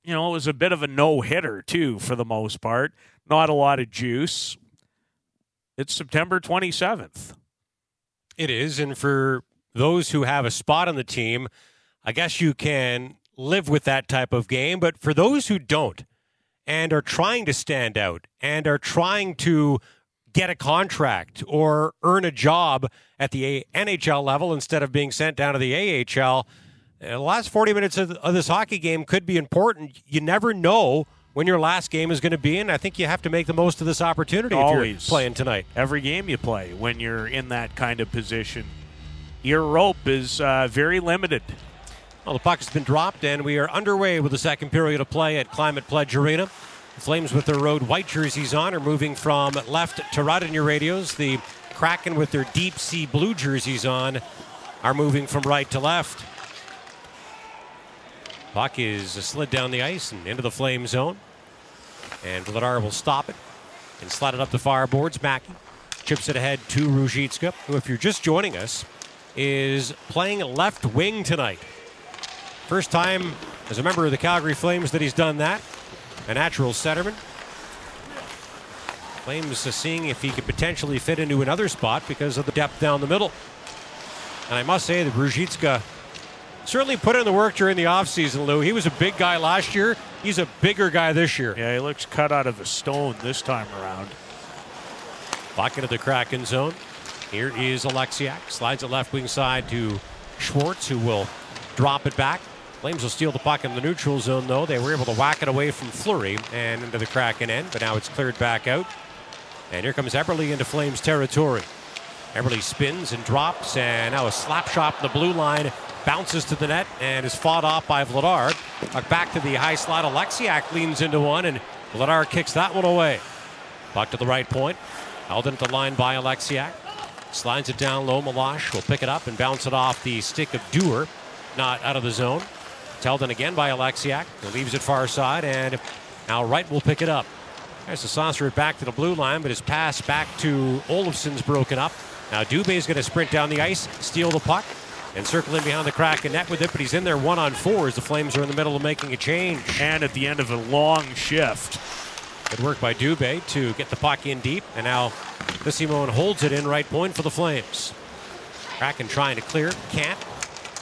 you know it was a bit of a no-hitter too for the most part. Not a lot of juice. It's September twenty-seventh. It is, and for those who have a spot on the team, I guess you can live with that type of game. But for those who don't and are trying to stand out and are trying to get a contract or earn a job at the N H L level instead of being sent down to the A H L, the last forty minutes of this hockey game could be important. You never know when your last game is going to be, and I think you have to make the most of this opportunity Always. If you're playing tonight. Every game you play when you're in that kind of position. Your rope is uh, very limited. Well, the puck has been dropped, and we are underway with the second period of play at Climate Pledge Arena. The Flames with their road white jerseys on are moving from left to right on your radios. The Kraken with their deep sea blue jerseys on are moving from right to left. Puck is slid down the ice and into the Flame zone. And Vladar will stop it and slide it up the far boards. Mackey chips it ahead to Ruzicka, who, if you're just joining us, is playing left wing tonight. First time as a member of the Calgary Flames that he's done that. A natural centerman. Flames is seeing if he could potentially fit into another spot because of the depth down the middle. And I must say that Ruzicka certainly put in the work during the offseason, Lou. He was a big guy last year. He's a bigger guy this year. Yeah, he looks cut out of a stone this time around. Back into the Kraken zone. Here is Alexiak. Slides it left wing side to Schwartz, who will drop it back. Flames will steal the puck in the neutral zone, though. They were able to whack it away from Fleury and into the Kraken end, but now it's cleared back out. And here comes Eberle into Flames territory. Eberle spins and drops, and now a slap shot in the blue line. Bounces to the net and is fought off by Vladar. Back to the high slot. Alexiak leans into one, and Vladar kicks that one away. Back to the right point. Held into the line by Alexiak. Slides it down low. Meloche will pick it up and bounce it off the stick of Duehr. Not out of the zone. It's held in again by Alexiak. He leaves it far side, and now Wright will pick it up. There's the saucer back to the blue line, but his pass back to Olofsson's broken up. Now Dubé is going to sprint down the ice, steal the puck, and circling behind the Kraken net with it, but he's in there one on four as the Flames are in the middle of making a change. And at the end of a long shift. Good work by Dubé to get the puck in deep, and now DeSimone holds it in right point for the Flames. Kraken trying to clear, can't.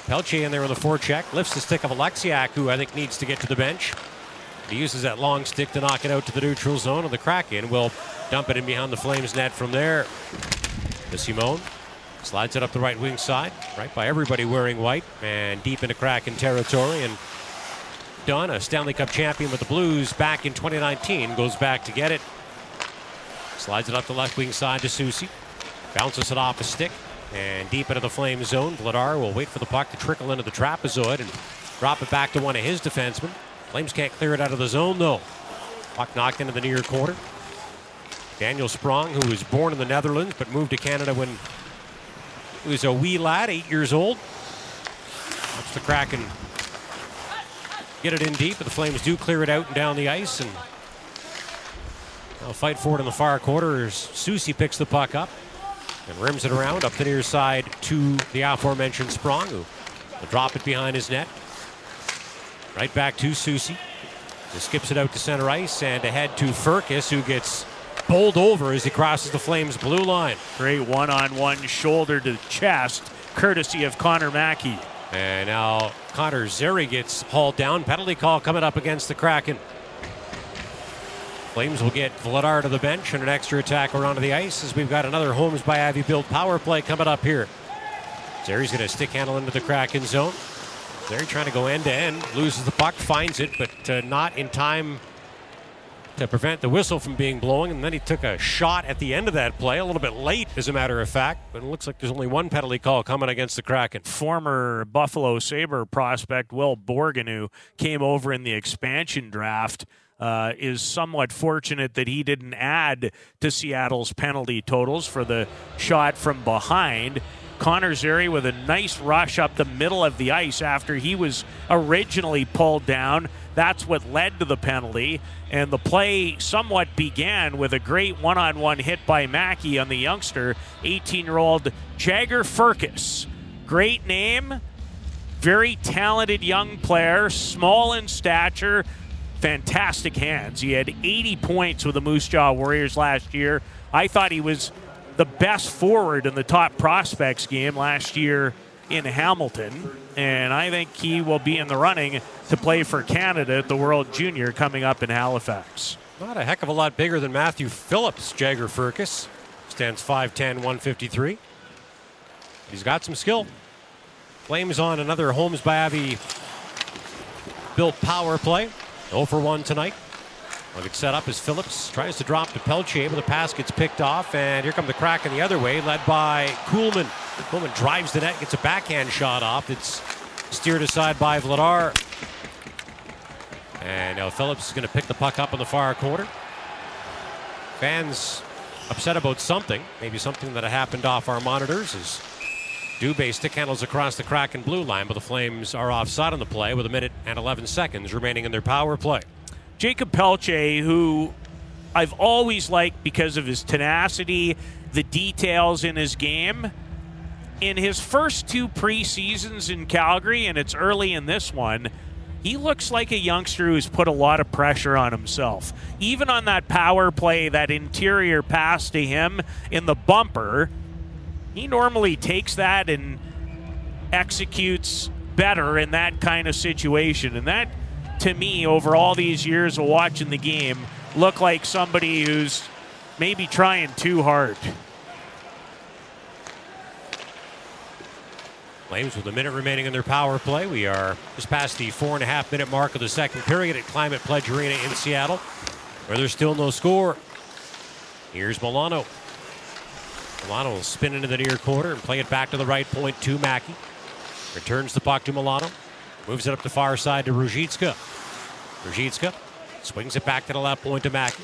Pelche in there with a forecheck, lifts the stick of Alexiak, who I think needs to get to the bench. He uses that long stick to knock it out to the neutral zone, and the Kraken will dump it in behind the Flames net from there. DeSimone slides it up the right wing side, right by everybody wearing white, and deep into Kraken territory. And Dunn, a Stanley Cup champion with the Blues back in twenty nineteen, goes back to get it. Slides it up the left wing side to Soucy. Bounces it off a stick. And deep into the Flames zone, Vladar will wait for the puck to trickle into the trapezoid and drop it back to one of his defensemen. Flames can't clear it out of the zone, though. Puck knocked into the near corner. Daniel Sprong, who was born in the Netherlands but moved to Canada when he was a wee lad, eight years old. Watch the Kraken get it in deep, but the Flames do clear it out and down the ice. And they'll fight for it in the far quarter as Soucy picks the puck up and rims it around up the near side to the aforementioned Sprong, who will drop it behind his net. Right back to Soucy. He skips it out to center ice and ahead to Firkus, who gets bowled over as he crosses the Flames' blue line. Great one-on-one shoulder to chest, courtesy of Connor Mackey. And now Connor Zary gets hauled down. Penalty call coming up against the Kraken. Flames will get Vladar to the bench and an extra attack around to the ice as we've got another Homes by Ivy Build power play coming up here. Zary's going to stick handle into the Kraken zone. Zary trying to go end-to-end, loses the puck, finds it, but uh, not in time to prevent the whistle from being blown. And then he took a shot at the end of that play, a little bit late, as a matter of fact. But it looks like there's only one penalty call coming against the Kraken. Former Buffalo Sabre prospect Will Borgen, who came over in the expansion draft, Uh, is somewhat fortunate that he didn't add to Seattle's penalty totals for the shot from behind. Connor Zary with a nice rush up the middle of the ice after he was originally pulled down. That's what led to the penalty. And the play somewhat began with a great one-on-one hit by Mackey on the youngster, eighteen-year-old Jagger Firkus. Great name, very talented young player, small in stature, fantastic hands. He had eighty points with the Moose Jaw Warriors last year. I thought he was the best forward in the top prospects game last year in Hamilton, and I think he will be in the running to play for Canada at the World Junior coming up in Halifax. Not a heck of a lot bigger than Matthew Phillips, Jagger Firkus. Stands five ten, one fifty-three. He's got some skill. Flames on another Holmes by Abbey built power play. oh for one tonight. Look, it's set up as Phillips tries to drop to Pelche, but the pass gets picked off, and here come the Kraken the other way, led by Kuhlman. Kuhlman drives the net, gets a backhand shot off. It's steered aside by Vladar. And now Phillips is going to pick the puck up in the far corner. Fans upset about something, maybe something that happened off our monitors, as Dubé stick handles across the Kraken blue line, but the Flames are offside on the play with a minute and eleven seconds remaining in their power play. Jacob Pelche, who I've always liked because of his tenacity, the details in his game. In his first two preseasons in Calgary, and it's early in this one, he looks like a youngster who's put a lot of pressure on himself. Even on that power play, that interior pass to him in the bumper, he normally takes that and executes better in that kind of situation. And that, to me, over all these years of watching the game, looked like somebody who's maybe trying too hard. Flames with a minute remaining in their power play. We are just past the four and a half minute mark of the second period at Climate Pledge Arena in Seattle, where there's still no score. Here's Milano. Milano will spin into the near corner and play it back to the right point to Mackey. Returns the puck to Milano. Moves it up the far side to Ruzicka. Ruzicka swings it back to the left point to Mackey.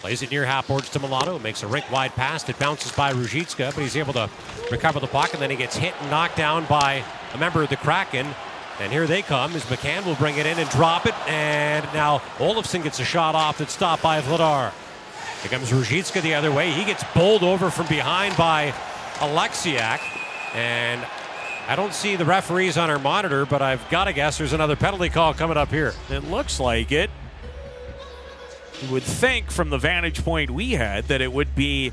Plays it near half-boards to Milano. Makes a rink-wide pass. It bounces by Ruzicka, but he's able to recover the puck, and then he gets hit and knocked down by a member of the Kraken. And here they come as McCann will bring it in and drop it. And now Olofsson gets a shot off that's stopped by Vladar. Here comes Ruzicka the other way. He gets bowled over from behind by Alexiak. And I don't see the referees on our monitor, but I've got to guess there's another penalty call coming up here. It looks like it. You would think from the vantage point we had that it would be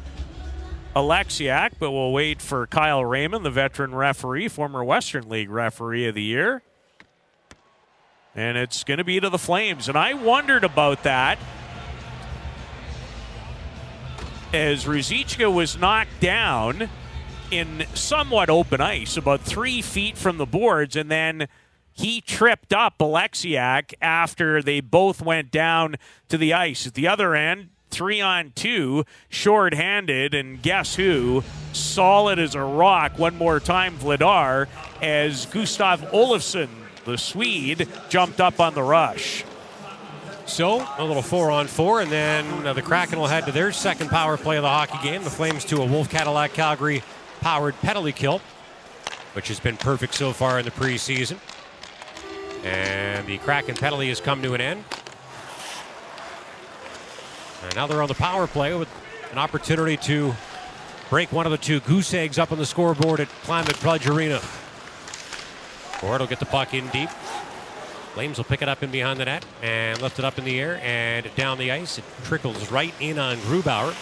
Alexiak, but we'll wait for Kyle Raymond, the veteran referee, former Western League referee of the year. And it's going to be to the Flames. And I wondered about that. As Ruzicka was knocked down in somewhat open ice, about three feet from the boards, and then he tripped up Alexiak after they both went down to the ice. At the other end, Three on two, short-handed, and guess who? Solid as a rock. One more time, Vladar, as Gustav Olofsson, the Swede, jumped up on the rush. So a little four on four, and then uh, the Kraken will head to their second power play of the hockey game. The Flames to a Wolf Cadillac Calgary powered penalty kill, which has been perfect so far in the preseason. And the Kraken penalty has come to an end. And now they're on the power play with an opportunity to break one of the two goose eggs up on the scoreboard at Climate Pledge Arena. Ford will get the puck in deep. Flames will pick it up in behind the net and lift it up in the air and down the ice. It trickles right in on Grubauer.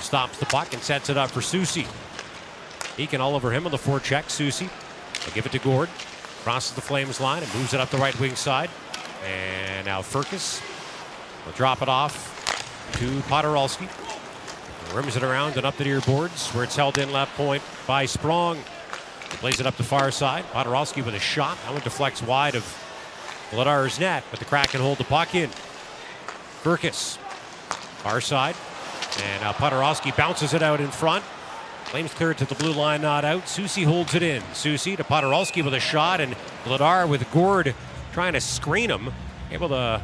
Stops the puck and sets it up for Soucy. Eakin all over him on the forecheck. Soucy will give it to Gord. Crosses the Flames line and moves it up the right wing side. And now Firkus will drop it off to Poderalski. Rims it around and up the near boards where it's held in left point by Sprong. He plays it up the far side. Poderalski with a shot. That one deflects wide of Vladar's net, but the Kraken hold the puck in. Firkus, far side, and now Poderalski bounces it out in front. Flames clear it to the blue line, not out. Soucy holds it in. Soucy to Poderalski with a shot, and Vladar with Gord trying to screen him. Able to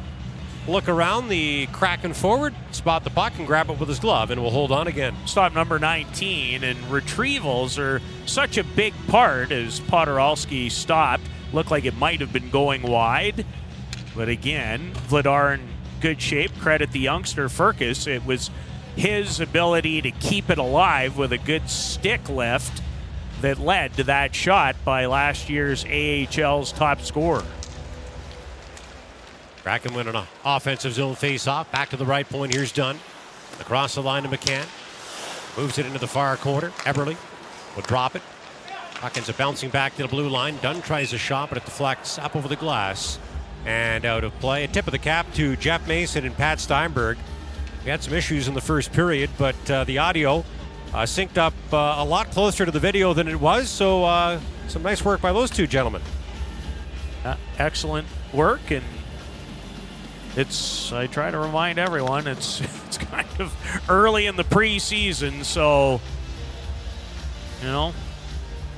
look around the Kraken forward, spot the puck, and grab it with his glove, and will hold on again. Stop number nineteen, and retrievals are such a big part as Poderalski stopped. Looked like it might have been going wide. But again, Vladar in good shape. Credit the youngster, Firkus. It was his ability to keep it alive with a good stick lift that led to that shot by last year's A H L's top scorer. Kraken win an offensive zone face-off. Back to the right point. Here's Dunn. Across the line to McCann. Moves it into the far corner. Eberle will drop it. Puck ends up bouncing back to the blue line. Dunn tries a shot, but it deflects up over the glass and out of play. A tip of the cap to Jeff Mason and Pat Steinberg. We had some issues in the first period, but uh, the audio uh, synced up uh, a lot closer to the video than it was, so uh, some nice work by those two gentlemen. Uh, excellent work, and it's, I try to remind everyone, it's, it's kind of early in the preseason, so, you know,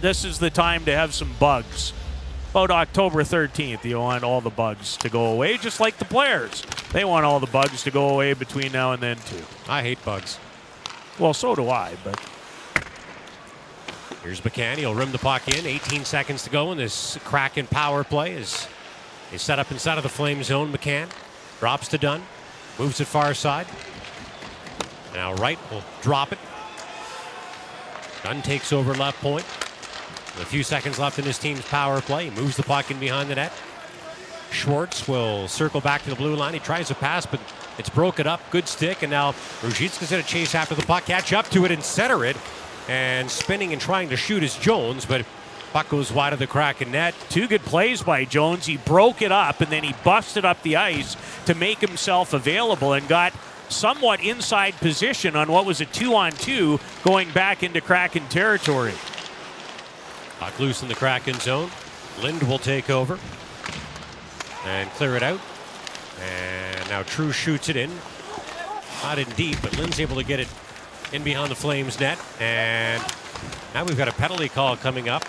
this is the time to have some bugs. About October thirteenth, you want all the bugs to go away, just like the players. They want all the bugs to go away between now and then, too. I hate bugs. Well, so do I, but... Here's McCann. He'll rim the puck in. eighteen seconds to go in this Kraken power play. Is is set up inside of the Flame zone. McCann drops to Dunn. Moves it far side. Now Wright will drop it. Dunn takes over left point. With a few seconds left in his team's power play. He moves the puck in behind the net. Schwartz will circle back to the blue line. He tries a pass, but it's broken up. Good stick, and now Ruzicka's going to chase after the puck, catch up to it, and center it. And spinning and trying to shoot is Jones, but puck goes wide of the Kraken net. Two good plays by Jones. He broke it up, and then he busted up the ice to make himself available and got somewhat inside position on what was a two-on-two going back into Kraken territory. Puck loose in the Kraken zone. Lind will take over and clear it out. And now True shoots it in. Not in deep, but Lind's able to get it in behind the Flames net. And now we've got a penalty call coming up.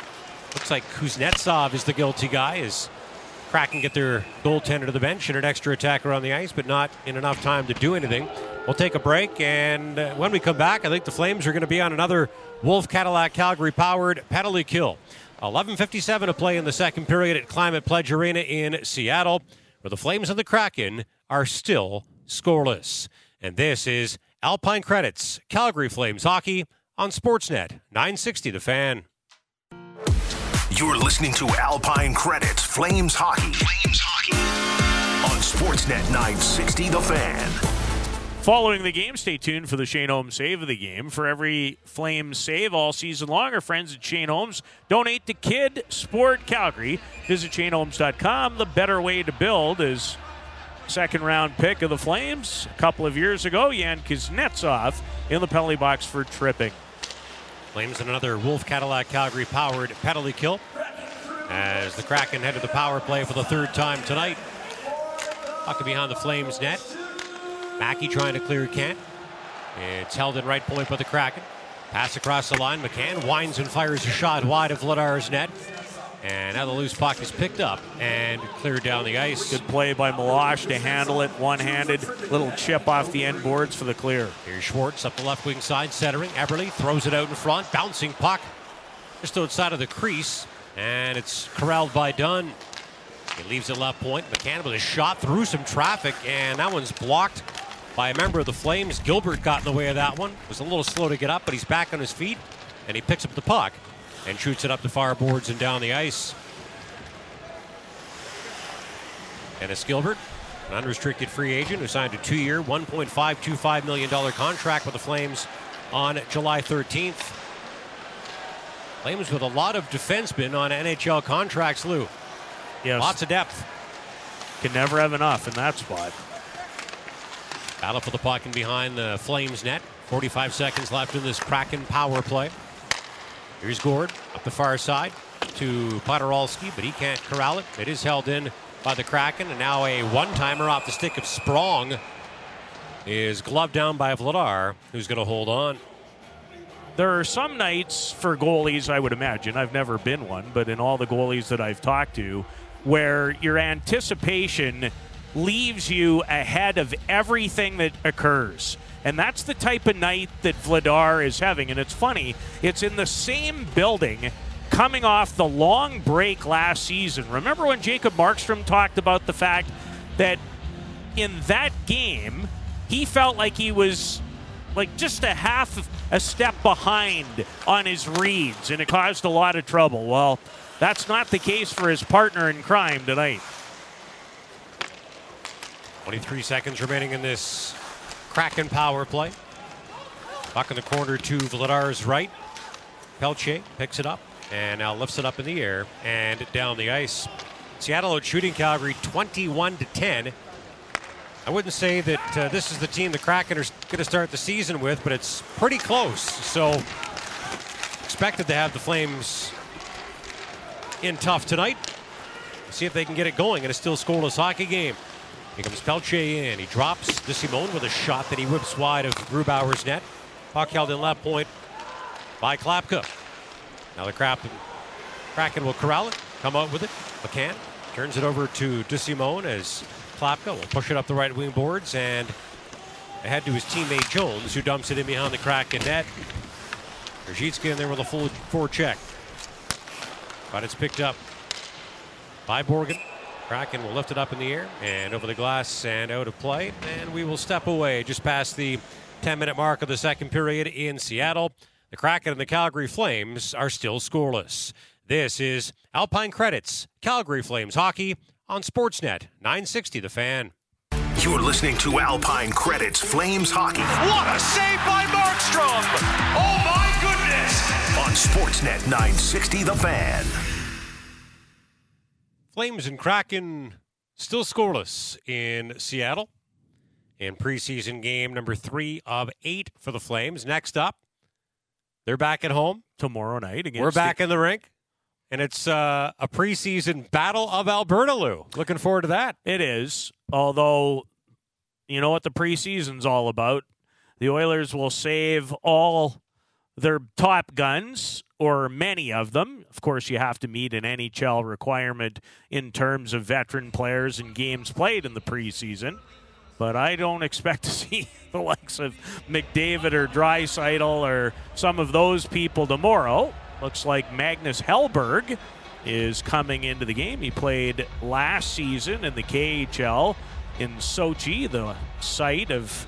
Looks like Kuznetsov is the guilty guy as Kraken get their goaltender to the bench and an extra attacker on the ice, but not in enough time to do anything. We'll take a break, and when we come back, I think the Flames are going to be on another Wolf Cadillac Calgary-powered penalty kill. eleven fifty-seven to play in the second period at Climate Pledge Arena in Seattle, where the Flames and the Kraken are still scoreless. And this is Alpine Credits, Calgary Flames Hockey on Sportsnet nine sixty The Fan. You're listening to Alpine Credits, Flames Hockey, Flames Hockey on Sportsnet nine sixty The Fan. Following the game, stay tuned for the Shane Holmes save of the game. For every Flames save all season long, our friends at Shane Holmes donate to Kid Sport Calgary. Visit Shane Holmes dot com. The better way to build is second-round pick of the Flames. A couple of years ago, Yan Kuznetsov in the penalty box for tripping. Flames in another Wolf Cadillac Calgary-powered penalty kill as the Kraken head to the power play for the third time tonight. Puck behind the Flames net. Mackey trying to clear Kent. It's held in right point by the Kraken. Pass across the line. McCann winds and fires a shot wide of Vladar's net. And now the loose puck is picked up and cleared down the ice. Good play by Meloche to handle it one-handed. Little chip off the end boards for the clear. Here's Schwartz up the left wing side, centering. Eberle throws it out in front. Bouncing puck just outside of the crease. And it's corralled by Dunn. He leaves it left point. McCann with a shot through some traffic. And that one's blocked by a member of the Flames. Gilbert got in the way of that one. Was a little slow to get up, but he's back on his feet. And he picks up the puck and shoots it up the far boards and down the ice. Dennis Gilbert, an unrestricted free agent who signed a two-year, one point five two five million dollars contract with the Flames on July thirteenth. Flames with a lot of defensemen on N H L contracts, Lou. Yes. Lots of depth. Can never have enough in that spot. Battle for the puck and behind the Flames net. forty-five seconds left in this Kraken power play. Here's Gord up the far side to Poderalski, but he can't corral it. It is held in by the Kraken, and now a one-timer off the stick of Sprong is gloved down by Vladar, who's going to hold on. There are some nights for goalies, I would imagine. I've never been one, but in all the goalies that I've talked to, where your anticipation leaves you ahead of everything that occurs. And that's the type of night that Vladar is having. And it's funny, it's in the same building coming off the long break last season. Remember when Jacob Markstrom talked about the fact that in that game, he felt like he was like just a half a step behind on his reads, and it caused a lot of trouble. Well, that's not the case for his partner in crime tonight. twenty-three seconds remaining in this Kraken power play. Puck in the corner to Vladar's right. Pelche picks it up and now lifts it up in the air and down the ice. Seattle out shooting Calgary twenty-one to ten. I wouldn't say that uh, this is the team the Kraken are going to start the season with, but it's pretty close. So expected to have the Flames in tough tonight. See if they can get it going in a still scoreless hockey game. Here comes Pelche in. He drops DeSimone with a shot that he whips wide of Grubauer's net. Puck held in left point by Klapka. Now the Kraken, Kraken will corral it, come out with it. McCann turns it over to DeSimone as Klapka will push it up the right wing boards and ahead to his teammate Jones, who dumps it in behind the Kraken net. Ruzicka in there with a full forecheck. But it's picked up by Borgen. Kraken will lift it up in the air and over the glass and out of play. And we will step away just past the ten-minute mark of the second period in Seattle. The Kraken and the Calgary Flames are still scoreless. This is Alpine Credits, Calgary Flames Hockey on Sportsnet nine sixty The Fan. You're listening to Alpine Credits Flames Hockey. What a save by Markstrom! Oh my goodness! On Sportsnet nine sixty The Fan. Flames and Kraken still scoreless in Seattle in preseason game number three of eight for the Flames. Next up, they're back at home tomorrow night. Against We're back the- in the rink, and it's uh, a preseason battle of Alberta, Lou. Looking forward to that. It is, although you know what the preseason's all about. The Oilers will save all their top guns, or many of them. Of course, you have to meet an N H L requirement in terms of veteran players and games played in the preseason. But I don't expect to see the likes of McDavid or Draisaitl or some of those people tomorrow. Looks like Magnus Hellberg is coming into the game. He played last season in the K H L in Sochi, the site of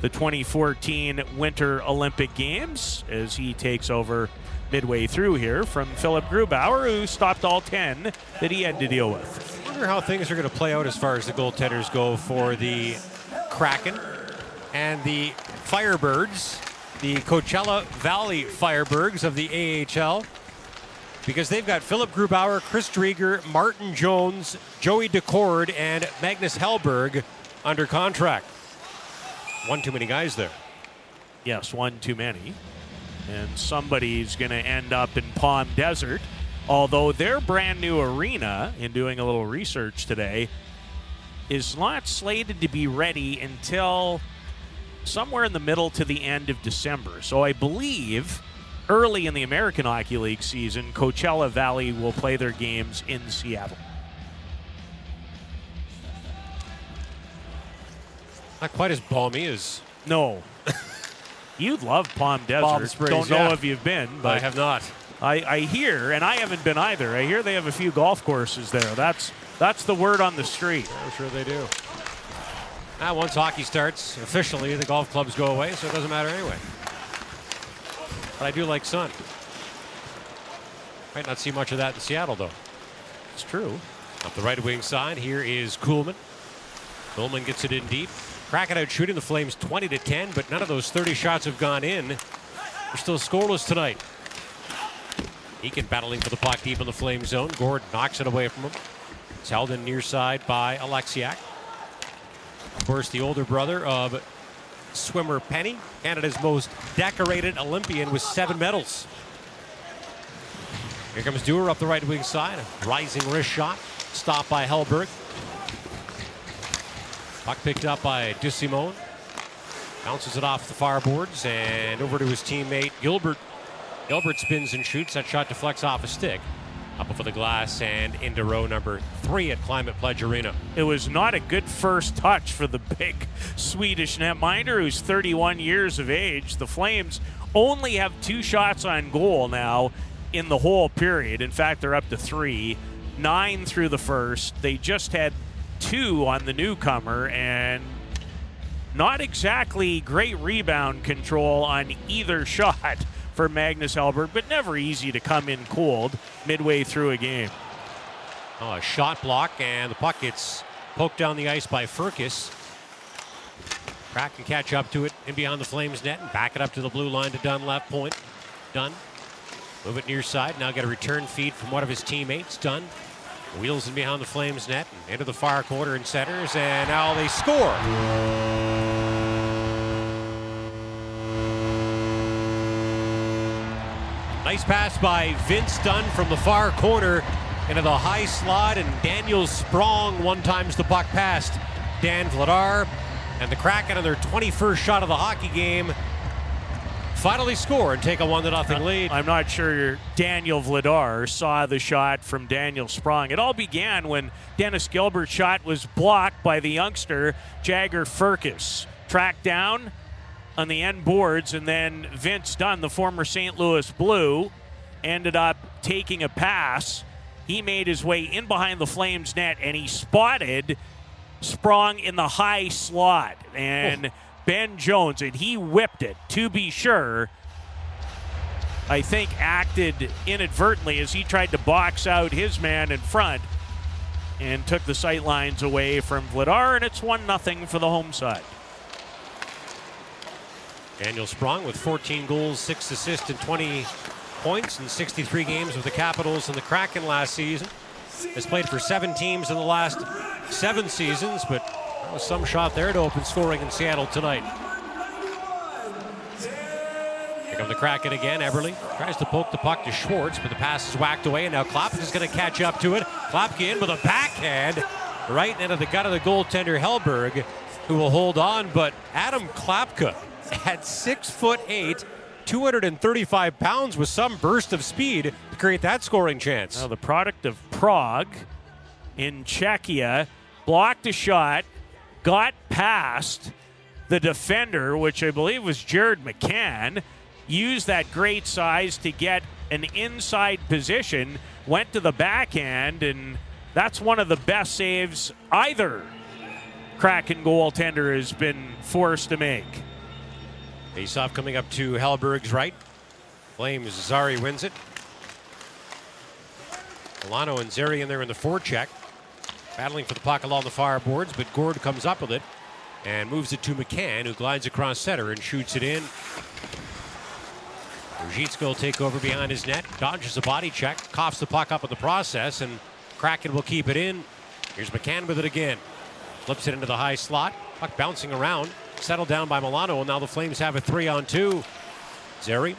the twenty fourteen Winter Olympic Games, as he takes over midway through here from Philip Grubauer, who stopped all ten that he had to deal with. I wonder how things are going to play out as far as the goaltenders go for the Kraken and the Firebirds, the Coachella Valley Firebirds of the A H L, because they've got Philip Grubauer, Chris Drieger, Martin Jones, Joey Decord, and Magnus Hellberg under contract. One too many guys there. Yes, one too many. And somebody's going to end up in Palm Desert, although their brand new arena, in doing a little research today, is not slated to be ready until somewhere in the middle to the end of December. So I believe early in the American Hockey League season, Coachella Valley will play their games in Seattle. Not quite as balmy as... No. You'd love Palm Desert. Palm Springs, Don't know yeah. if you've been. But I have not. I, I hear, and I haven't been either, I hear they have a few golf courses there. That's that's the word on the street. I'm sure they do. Now, once hockey starts, officially, the golf clubs go away, so it doesn't matter anyway. But I do like sun. Might not see much of that in Seattle, though. It's true. Up the right wing side, here is Kuhlman. Kuhlman gets it in deep. Kraken out shooting the Flames twenty to ten, but none of those thirty shots have gone in. They're still scoreless tonight. Eakin battling for the puck deep in the Flame zone. Gord knocks it away from him. It's held in near side by Alexiak. Of course, the older brother of swimmer Penny, Canada's most decorated Olympian with seven medals. Here comes Duehr up the right wing side. Rising wrist shot. Stopped by Hellberg. Puck picked up by DeSimone. Bounces it off the far boards and over to his teammate Gilbert. Gilbert spins and shoots. That shot deflects off a stick. Up over the glass and into row number three at Climate Pledge Arena. It was not a good first touch for the big Swedish netminder who's thirty-one years of age. The Flames only have two shots on goal now in the whole period. In fact, they're up to three. Nine through the first. They just had two on the newcomer and not exactly great rebound control on either shot for Magnus Hellberg, but never easy to come in cold midway through a game. Oh, a shot block, and the puck gets poked down the ice by Firkus. Kraken can catch up to it and beyond the Flames net and back it up to the blue line to Dunn, left point. Dunn, move it near side, now get a return feed from one of his teammates. Dunn wheels in behind the Flames net and into the far corner and centers, and now they score. Nice pass by Vince Dunn from the far corner into the high slot, and Daniel Sprong one times the puck past Dan Vladar, and the Kraken on their twenty-first shot of the hockey game finally score and take a one to nothing lead. I'm not sure Daniel Vladar saw the shot from Daniel Sprong. It all began when Dennis Gilbert's shot was blocked by the youngster Jagger Firkus. Tracked down on the end boards, and then Vince Dunn, the former Saint Louis Blue, ended up taking a pass. He made his way in behind the Flames net, and he spotted Sprong in the high slot. And oh. Ben Jones, and he whipped it, to be sure. I think acted inadvertently as he tried to box out his man in front and took the sight lines away from Vladar, and it's one nothing for the home side. Daniel Sprong with fourteen goals, six assists, and twenty points in sixty-three games with the Capitals and the Kraken last season. Has played for seven teams in the last seven seasons, but that was some shot there to open scoring in Seattle tonight. Here come the Kraken again. Eberle tries to poke the puck to Schwartz, but the pass is whacked away, and now Klopke is going to catch up to it. Klopke in with a backhand right into the gut of the goaltender Hellberg, who will hold on, but Adam Klopke at six foot eight, two hundred thirty-five pounds, with some burst of speed to create that scoring chance. Now the product of Prague in Czechia, blocked a shot, got past the defender, which I believe was Jared McCann, used that great size to get an inside position, went to the backhand, and that's one of the best saves either Kraken goaltender has been forced to make. Faceoff coming up to Hellberg's right. Flames, Zary wins it. Milano and Zary in there in the forecheck. Battling for the puck along the far boards, but Gord comes up with it and moves it to McCann, who glides across center and shoots it in. Ruzicka will take over behind his net, dodges a body check, coughs the puck up in the process, and Kraken will keep it in. Here's McCann with it again. Flips it into the high slot. Puck bouncing around. Settled down by Milano, and now the Flames have a three on two. Zary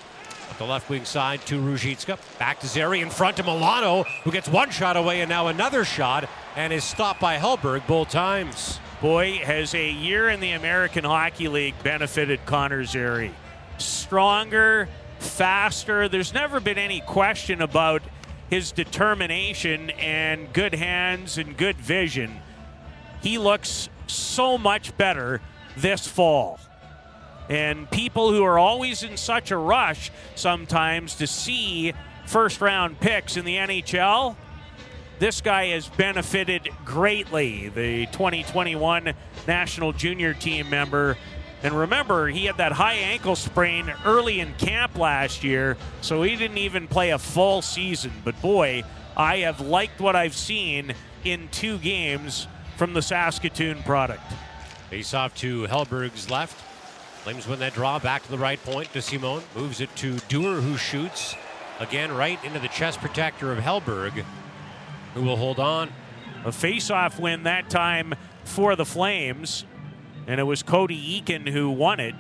Up the left wing side to Ruzicka. Back to Zary, in front to Milano, who gets one shot away and now another shot, and is stopped by Hellberg both times. Boy, has a year in the American Hockey League benefited Connor Zary. Stronger, faster. There's never been any question about his determination and good hands and good vision. He looks so much better this fall. And people who are always in such a rush sometimes to see first round picks in the N H L, this guy has benefited greatly, the twenty twenty-one National Junior Team member. And remember, he had that high ankle sprain early in camp last year, so he didn't even play a full season. But boy, I have liked what I've seen in two games from the Saskatoon product. Face off to Hellberg's left. Flames win that draw, back to the right point. DeSimone moves it to Duehr, who shoots again right into the chest protector of Hellberg, who will hold on. A face-off win that time for the Flames, and it was Cody Eakin who won it.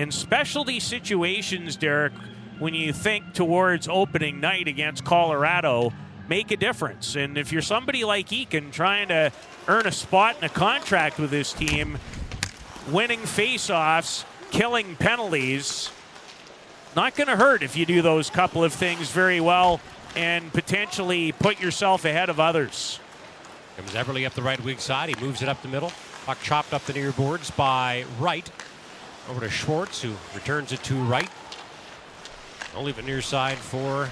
In specialty situations, Derek, when you think towards opening night against Colorado, make a difference. And if you're somebody like Eakin trying to earn a spot and a contract with this team, winning face-offs, killing penalties, not going to hurt if you do those couple of things very well and potentially put yourself ahead of others. Comes Eberle up the right wing side. He moves it up the middle. Puck chopped up the near boards by Wright. Over to Schwartz, who returns it to Wright. Only the near side for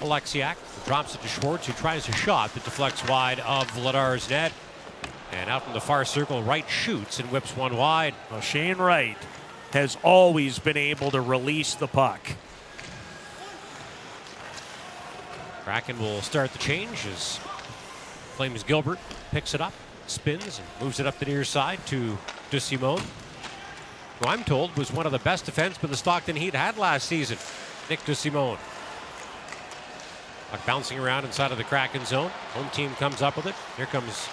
Alexiak. Drops it to Schwartz, who tries a shot that deflects wide of Vladar's net. And out in the far circle, Wright shoots and whips one wide. Well, Shane Wright has always been able to release the puck. Kraken will start the change as Flames Gilbert picks it up, spins, and moves it up the near side to DeSimone, who I'm told was one of the best defensemen the Stockton Heat had last season. Nick DeSimone. Puck bouncing around inside of the Kraken zone. Home team comes up with it. Here comes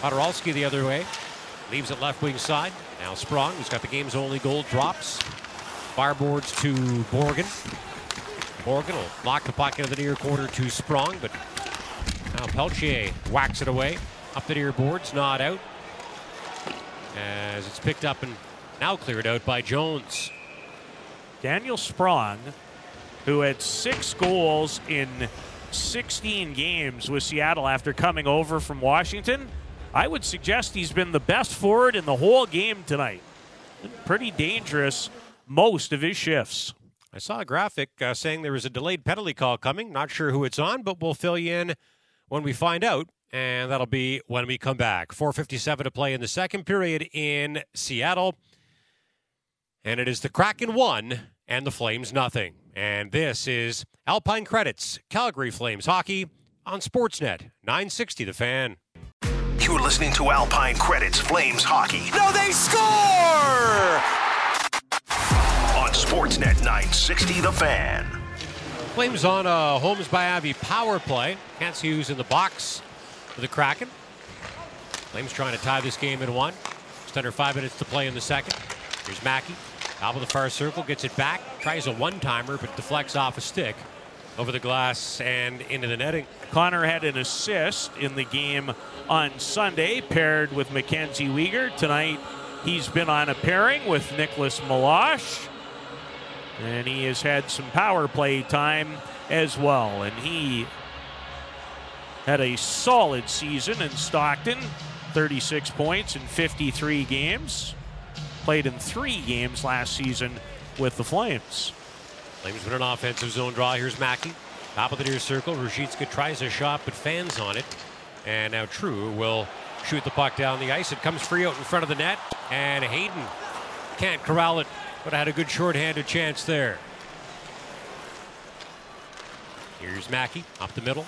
Poderalski the other way. Leaves it left wing side. Now Sprong, who's got the game's only goal, drops. Far boards to Borgen. Morgan will lock the puck into the near corner to Sprong, but now Pelche whacks it away. Up the near boards, not out. As it's picked up and now cleared out by Jones. Daniel Sprong, who had six goals in sixteen games with Seattle after coming over from Washington, I would suggest he's been the best forward in the whole game tonight. Pretty dangerous most of his shifts. I saw a graphic uh, saying there was a delayed penalty call coming. Not sure who it's on, but we'll fill you in when we find out, and that'll be when we come back. four fifty-seven to play in the second period in Seattle, and it is the Kraken one and the Flames nothing. And this is Alpine Credits, Calgary Flames Hockey on Sportsnet nine sixty The Fan. You're listening to Alpine Credits Flames Hockey. Now they score! Sportsnet nine sixty, The Fan. Flames on a Holmes by Abbey power play. Can't see who's in the box for the Kraken. Flames trying to tie this game in one. Just under five minutes to play in the second. Here's Mackey. Top of the far circle, gets it back. Tries a one-timer, but deflects off a stick. Over the glass and into the netting. Connor had an assist in the game on Sunday, paired with Mackenzie Weegar. Tonight, he's been on a pairing with Nicholas Meloche. And he has had some power play time as well. And he had a solid season in Stockton. thirty-six points in fifty-three games. Played in three games last season with the Flames. Flames with an offensive zone draw. Here's Mackey. Top of the near circle. Ruzicka tries a shot but fans on it. And now True will shoot the puck down the ice. It comes free out in front of the net. And Hayden can't corral it. But I had a good shorthanded chance there. Here's Mackey up the middle.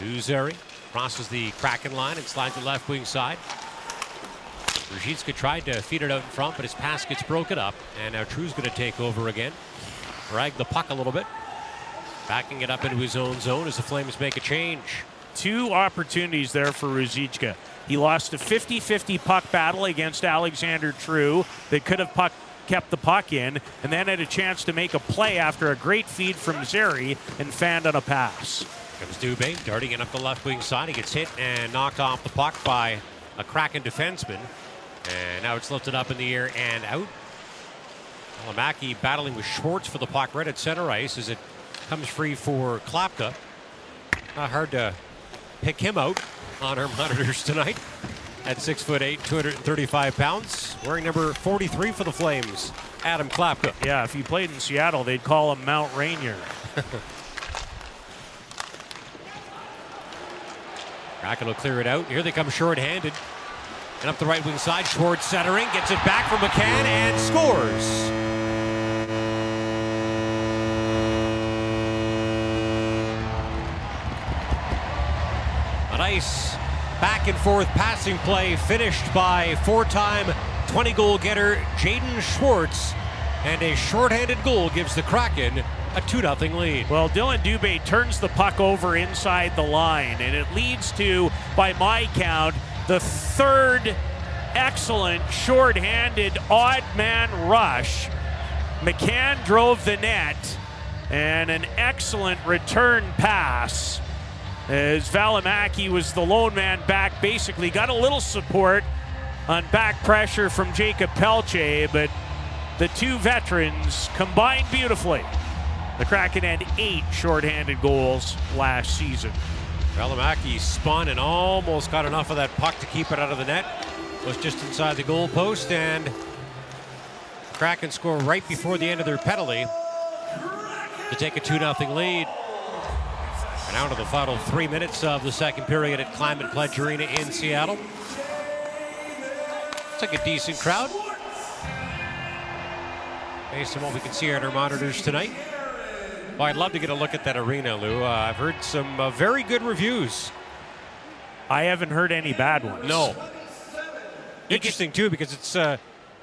Zary crosses the Kraken line and slides the left wing side. Ruzicka tried to feed it out in front, but his pass gets broken up. And now True's going to take over again. Drag the puck a little bit. Backing it up into his own zone as the Flames make a change. Two opportunities there for Ruzicka. He lost a fifty-fifty puck battle against Alexander True. They could have puck kept the puck in, and then had a chance to make a play after a great feed from Zary and fanned on a pass. Comes Dubé, darting in up the left wing side. He gets hit and knocked off the puck by a Kraken defenseman. And now it's lifted up in the air and out. Välimäki battling with Schwartz for the puck right at center ice as it comes free for Klapka. Not hard to pick him out on our monitors tonight. At six foot eight, two hundred thirty-five pounds. Wearing number forty-three for the Flames, Adam Klapka. Yeah, if he played in Seattle, they'd call him Mount Rainier. Kraken will clear it out. Here they come shorthanded. And up the right wing side, Schwartz centering, gets it back from McCann and scores. A nice back and forth passing play finished by four-time twenty-goal getter Jaden Schwartz. And a shorthanded goal gives the Kraken a two nothing lead. Well, Dylan Dubé turns the puck over inside the line, and it leads to, by my count, the third excellent shorthanded odd man rush. McCann drove the net, and an excellent return pass as Välimäki was the lone man back, basically got a little support on back pressure from Jacob Pelche, but the two veterans combined beautifully. The Kraken had eight shorthanded goals last season. Välimäki spun and almost got enough of that puck to keep it out of the net. Was just inside the goal post, and Kraken score right before the end of their penalty to take a two nothing lead. And out of the final three minutes of the second period at Climate Pledge Arena in Seattle. It's like a decent crowd. Based on what we can see on our monitors tonight. Well, I'd love to get a look at that arena, Lou. Uh, I've heard some uh, very good reviews. I haven't heard any bad ones. No. Interesting, too, because it's uh,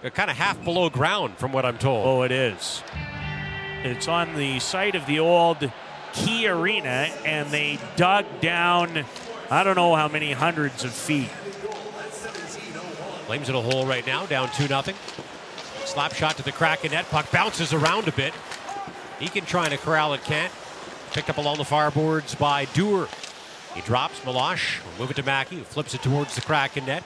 kind of half below ground, from what I'm told. Oh, it is. It's on the site of the old Key Arena, and they dug down, I don't know how many hundreds of feet. Flames in a hole right now, down two nothing. Slap shot to the Kraken net. Puck bounces around a bit. Eakin trying to corral it, can't. Picked up along the fireboards by Duehr. He drops Meloche. We'll move it to Mackey, who flips it towards the Kraken net.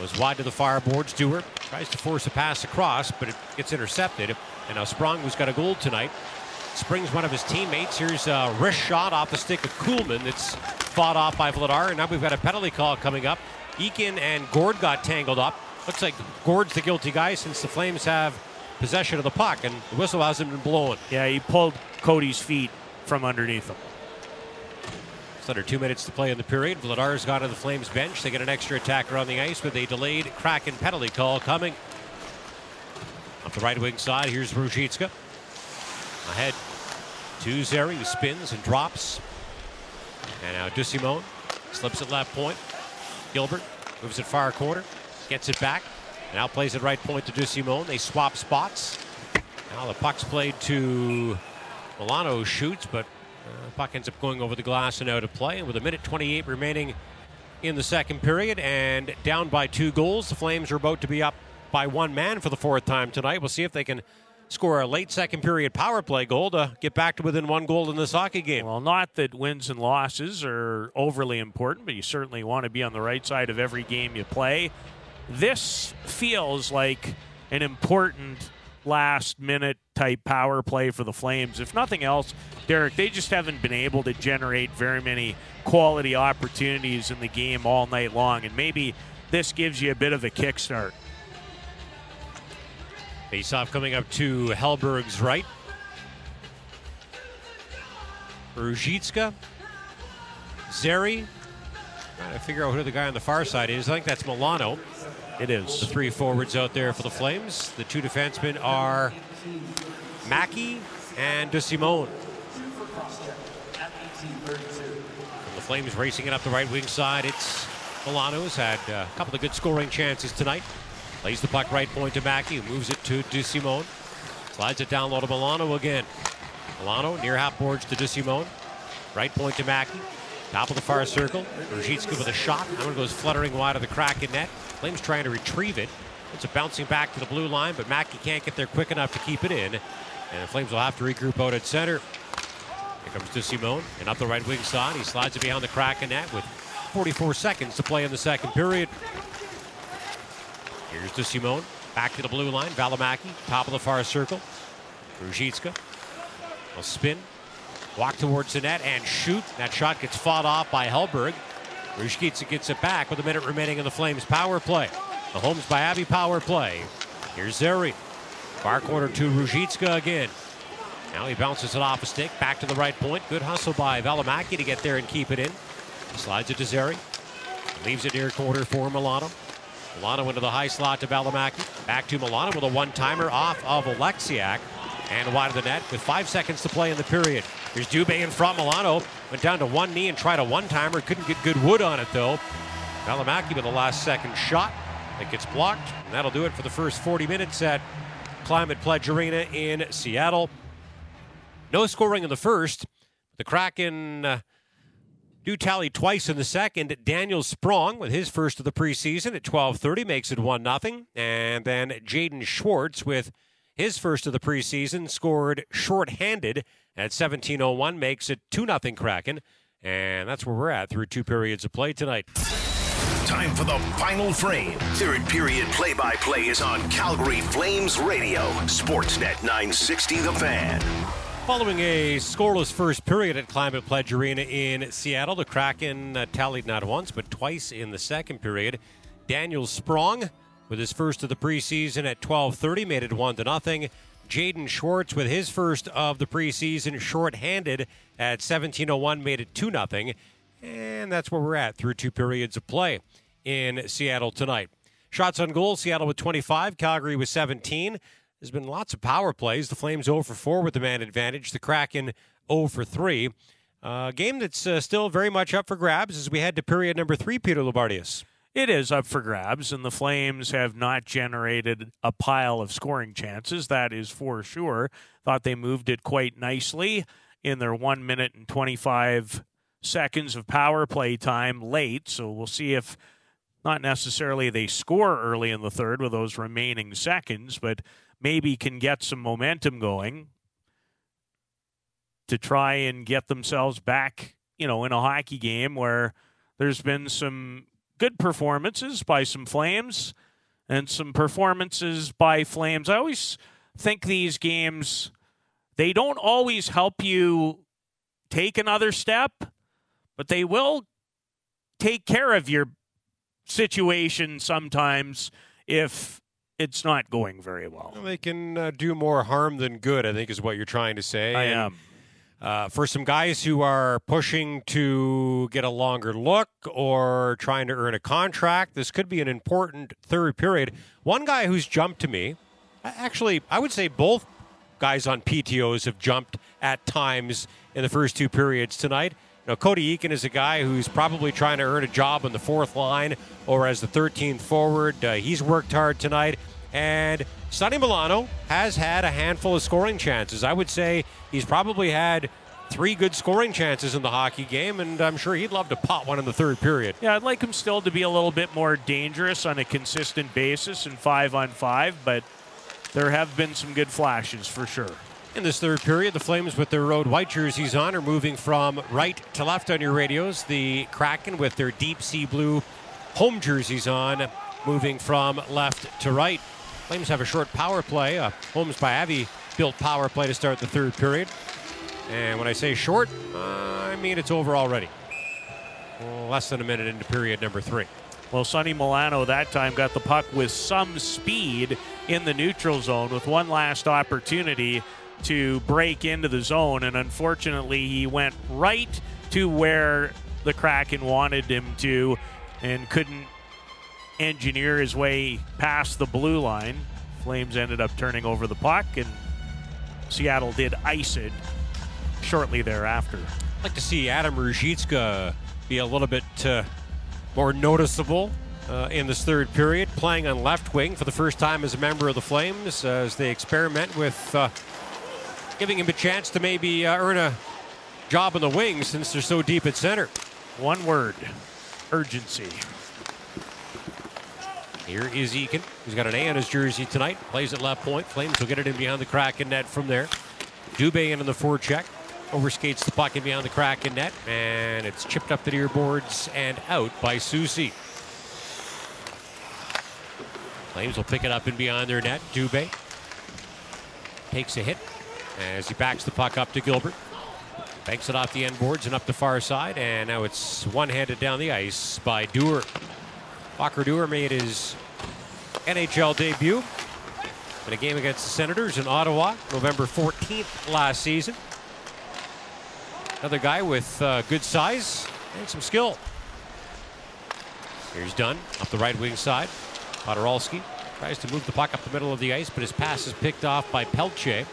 Goes wide to the fireboards. Duehr tries to force a pass across, but it gets intercepted. And now Sprong, who's got a goal tonight, springs one of his teammates. Here's a wrist shot off the stick of Kuhlman that's fought off by Vladar. And now we've got a penalty call coming up. Eakin and Gord got tangled up. Looks like Gord's the guilty guy since the Flames have possession of the puck, and the whistle hasn't been blown. Yeah, he pulled Cody's feet from underneath him. It's under two minutes to play in the period. Vladar's got on the Flames bench. They get an extra attacker on the ice with a delayed Kraken penalty call coming. Up the right wing side, here's Ruzicka. Ahead to Zary, who spins and drops. And now DeSimone slips at left point. Gilbert moves it far corner, gets it back. Now plays at right point to DeSimone. They swap spots. Now the puck's played to Milano, shoots, but uh, the puck ends up going over the glass and out of play. And with a minute twenty-eight remaining in the second period and down by two goals, the Flames are about to be up by one man for the fourth time tonight. We'll see if they can score a late second period power play goal to get back to within one goal in this hockey game. Well, not that wins and losses are overly important, but you certainly want to be on the right side of every game you play. This feels like an important last-minute type power play for the Flames. If nothing else, Derek, they just haven't been able to generate very many quality opportunities in the game all night long, and maybe this gives you a bit of a kickstart. Faceoff coming up to Hellberg's right. Ruzicka, Zary. Trying to figure out who the guy on the far side is. I think that's Milano. It is. The three forwards out there for the Flames. The two defensemen are Mackey and DeSimone. And the Flames racing it up the right wing side. It's Milano, who's had a couple of good scoring chances tonight. Plays the puck right point to Mackey, who moves it to DeSimone. Slides it down low to Milano again. Milano near half boards to DeSimone. Right point to Mackey. Top of the far circle, Ruzicka with a shot. That one goes fluttering wide of the Kraken net. Flames trying to retrieve it. It's a bouncing back to the blue line, but Mackey can't get there quick enough to keep it in. And the Flames will have to regroup out at center. Here comes DeSimone, and up the right wing side. He slides it behind the Kraken net with forty-four seconds to play in the second period. Here's DeSimone, back to the blue line. Välimäki, top of the far circle. Ruzicka will spin, walk towards the net, and shoot. That shot gets fought off by Hellberg. Ruzicka gets it back with a minute remaining in the Flames' power play. The Holmes by Abbey power play. Here's Zary. Far corner to Ruzicka again. Now he bounces it off a stick, back to the right point. Good hustle by Välimäki to get there and keep it in. He slides it to Zary. Leaves it near quarter for Milano. Milano into the high slot to Välimäki. Back to Milano with a one-timer off of Alexiak. And wide of the net with five seconds to play in the period. Here's Dubé in front. Milano went down to one knee and tried a one-timer. Couldn't get good wood on it, though. Välimäki with a last-second shot. That gets blocked. And that'll do it for the first forty minutes at Climate Pledge Arena in Seattle. No scoring in the first. The Kraken uh, do tally twice in the second. Daniel Sprong with his first of the preseason at twelve thirty makes it one nothing. And then Jaden Schwartz with his first of the preseason scored shorthanded at seventeen oh one, makes it two nothing Kraken. And that's where we're at through two periods of play tonight. Time for the final frame. Third period play-by-play is on Calgary Flames Radio. Sportsnet nine sixty, The Fan. Following a scoreless first period at Climate Pledge Arena in Seattle, the Kraken uh, tallied not once but twice in the second period. Daniel Sprong with his first of the preseason at twelve thirty made it one to nothing. Jaden Schwartz with his first of the preseason shorthanded at seventeen oh one made it two nothing. And that's where we're at through two periods of play in Seattle tonight. Shots on goal, Seattle with twenty-five, Calgary with seventeen. There's been lots of power plays. The Flames oh for four with the man advantage. The Kraken oh for three. A uh, game that's uh, still very much up for grabs as we head to period number three, Peter Loubardias. It is up for grabs, and the Flames have not generated a pile of scoring chances. That is for sure. Thought they moved it quite nicely in their one minute and twenty-five seconds of power play time late, so we'll see if not necessarily they score early in the third with those remaining seconds, but maybe can get some momentum going to try and get themselves back, you know, in a hockey game where there's been some good performances by some Flames and some performances by Flames. I always think these games, they don't always help you take another step, but they will take care of your situation sometimes if it's not going very well. Well, they can uh, do more harm than good, I think is what you're trying to say. I and, am. Uh, for some guys who are pushing to get a longer look or trying to earn a contract, this could be an important third period. One guy who's jumped to me, actually, I would say both guys on P T Os have jumped at times in the first two periods tonight. Now, Cody Eakin is a guy who's probably trying to earn a job on the fourth line or as the thirteenth forward. Uh, he's worked hard tonight. And Sonny Milano has had a handful of scoring chances. I would say he's probably had three good scoring chances in the hockey game, and I'm sure he'd love to pot one in the third period. Yeah, I'd like him still to be a little bit more dangerous on a consistent basis in five on five, but there have been some good flashes for sure. In this third period, the Flames with their road white jerseys on are moving from right to left on your radios. The Kraken with their deep sea blue home jerseys on, moving from left to right. Flames have a short power play. A Holmes by Abbey built power play to start the third period. And when I say short, uh, I mean it's over already. Less than a minute into period number three. Well, Sonny Milano that time got the puck with some speed in the neutral zone with one last opportunity to break into the zone, and unfortunately he went right to where the Kraken wanted him to and couldn't engineer his way past the blue line. Flames ended up turning over the puck, and Seattle did ice it shortly thereafter. I'd like to see Adam Ruzicka be a little bit uh, more noticeable Uh, in this third period, playing on left wing for the first time as a member of the Flames, uh, as they experiment with uh, giving him a chance to maybe uh, earn a job in the wing since they're so deep at center. One word, urgency. Here is Eakin, who's got an A on his jersey tonight. Plays at left point. Flames will get it in behind the Kraken net from there. Dubé in on the forecheck. Overskates the puck in behind the Kraken net. And it's chipped up the near boards and out by Soucy. Flames will pick it up in behind their net. Dubé takes a hit as he backs the puck up to Gilbert. Banks it off the end boards and up the far side. And now it's one-handed down the ice by Duehr. Walker Duehr made his N H L debut in a game against the Senators in Ottawa, November fourteenth last season. Another guy with uh, good size and some skill. Here's Dunn up the right wing side. Poderalski tries to move the puck up the middle of the ice, but his pass is picked off by Pelche.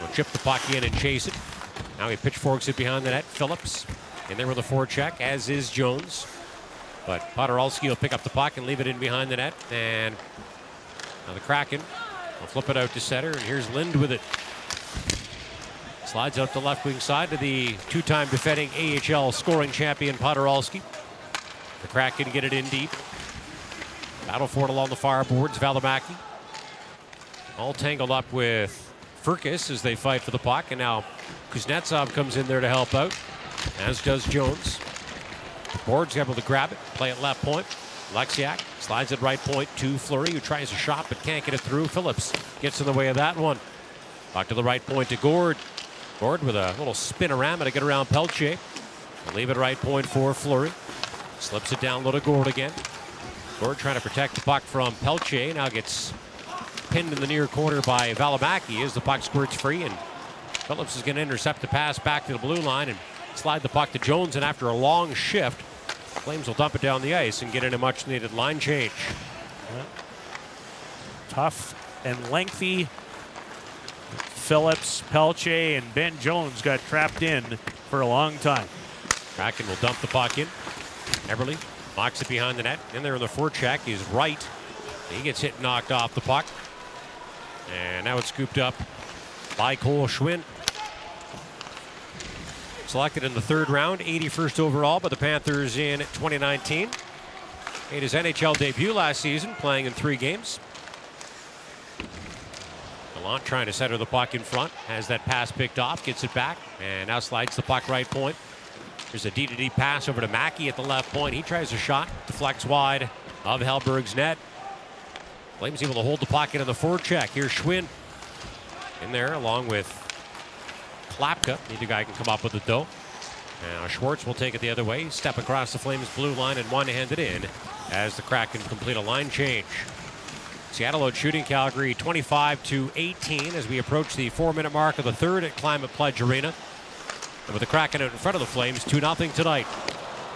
Will chip the puck in and chase it. Now he pitchforks it behind the net. Phillips in there with a forecheck, as is Jones. But Poderalski will pick up the puck and leave it in behind the net. And now the Kraken will flip it out to center. And here's Lind with it. Slides out the left wing side to the two-time defending A H L scoring champion Poderalski. The Kraken get it in deep. Battle for it along the far boards. Välimäki all tangled up with Firkus as they fight for the puck. And now Kuznetsov comes in there to help out, as does Jones. Boards able to grab it, play at left point. Alexiak slides at right point to Fleury, who tries a shot but can't get it through. Phillips gets in the way of that one. Back to the right point to Gord. Gord with a little spin around to get around Pelche. Leave it right point for Fleury. Slips it down low to Gord again. Gord trying to protect the puck from Pelche. Now gets pinned in the near corner by Välimäki as the puck squirts free. And Phillips is going to intercept the pass back to the blue line and slide the puck to Jones, and after a long shift, Flames will dump it down the ice and get in a much-needed line change. Yeah. Tough and lengthy. Phillips, Pelche, and Ben Jones got trapped in for a long time. Kraken will dump the puck in. Eberle knocks it behind the net. In there on the forecheck is Wright. He gets hit and knocked off the puck. And now it's scooped up by Cole Schwindt. Selected in the third round, eighty-first overall by the Panthers in twenty nineteen. Made his N H L debut last season, playing in three games. Gallant trying to center the puck in front. Has that pass picked off, gets it back, and now slides the puck right point. There's a D-to-D pass over to Mackey at the left point. He tries a shot, deflects wide of Hellberg's net. Flames able to hold the puck into the forecheck. Here's Schwinn in there along with Lapka. Neither guy can come up with it though. Now Schwartz will take it the other way, step across the Flames blue line and one-handed in as the Kraken complete a line change. Seattle out shooting Calgary twenty-five to eighteen as we approach the four-minute mark of the third at Climate Pledge Arena. And with the Kraken out in front of the Flames, two nothing tonight.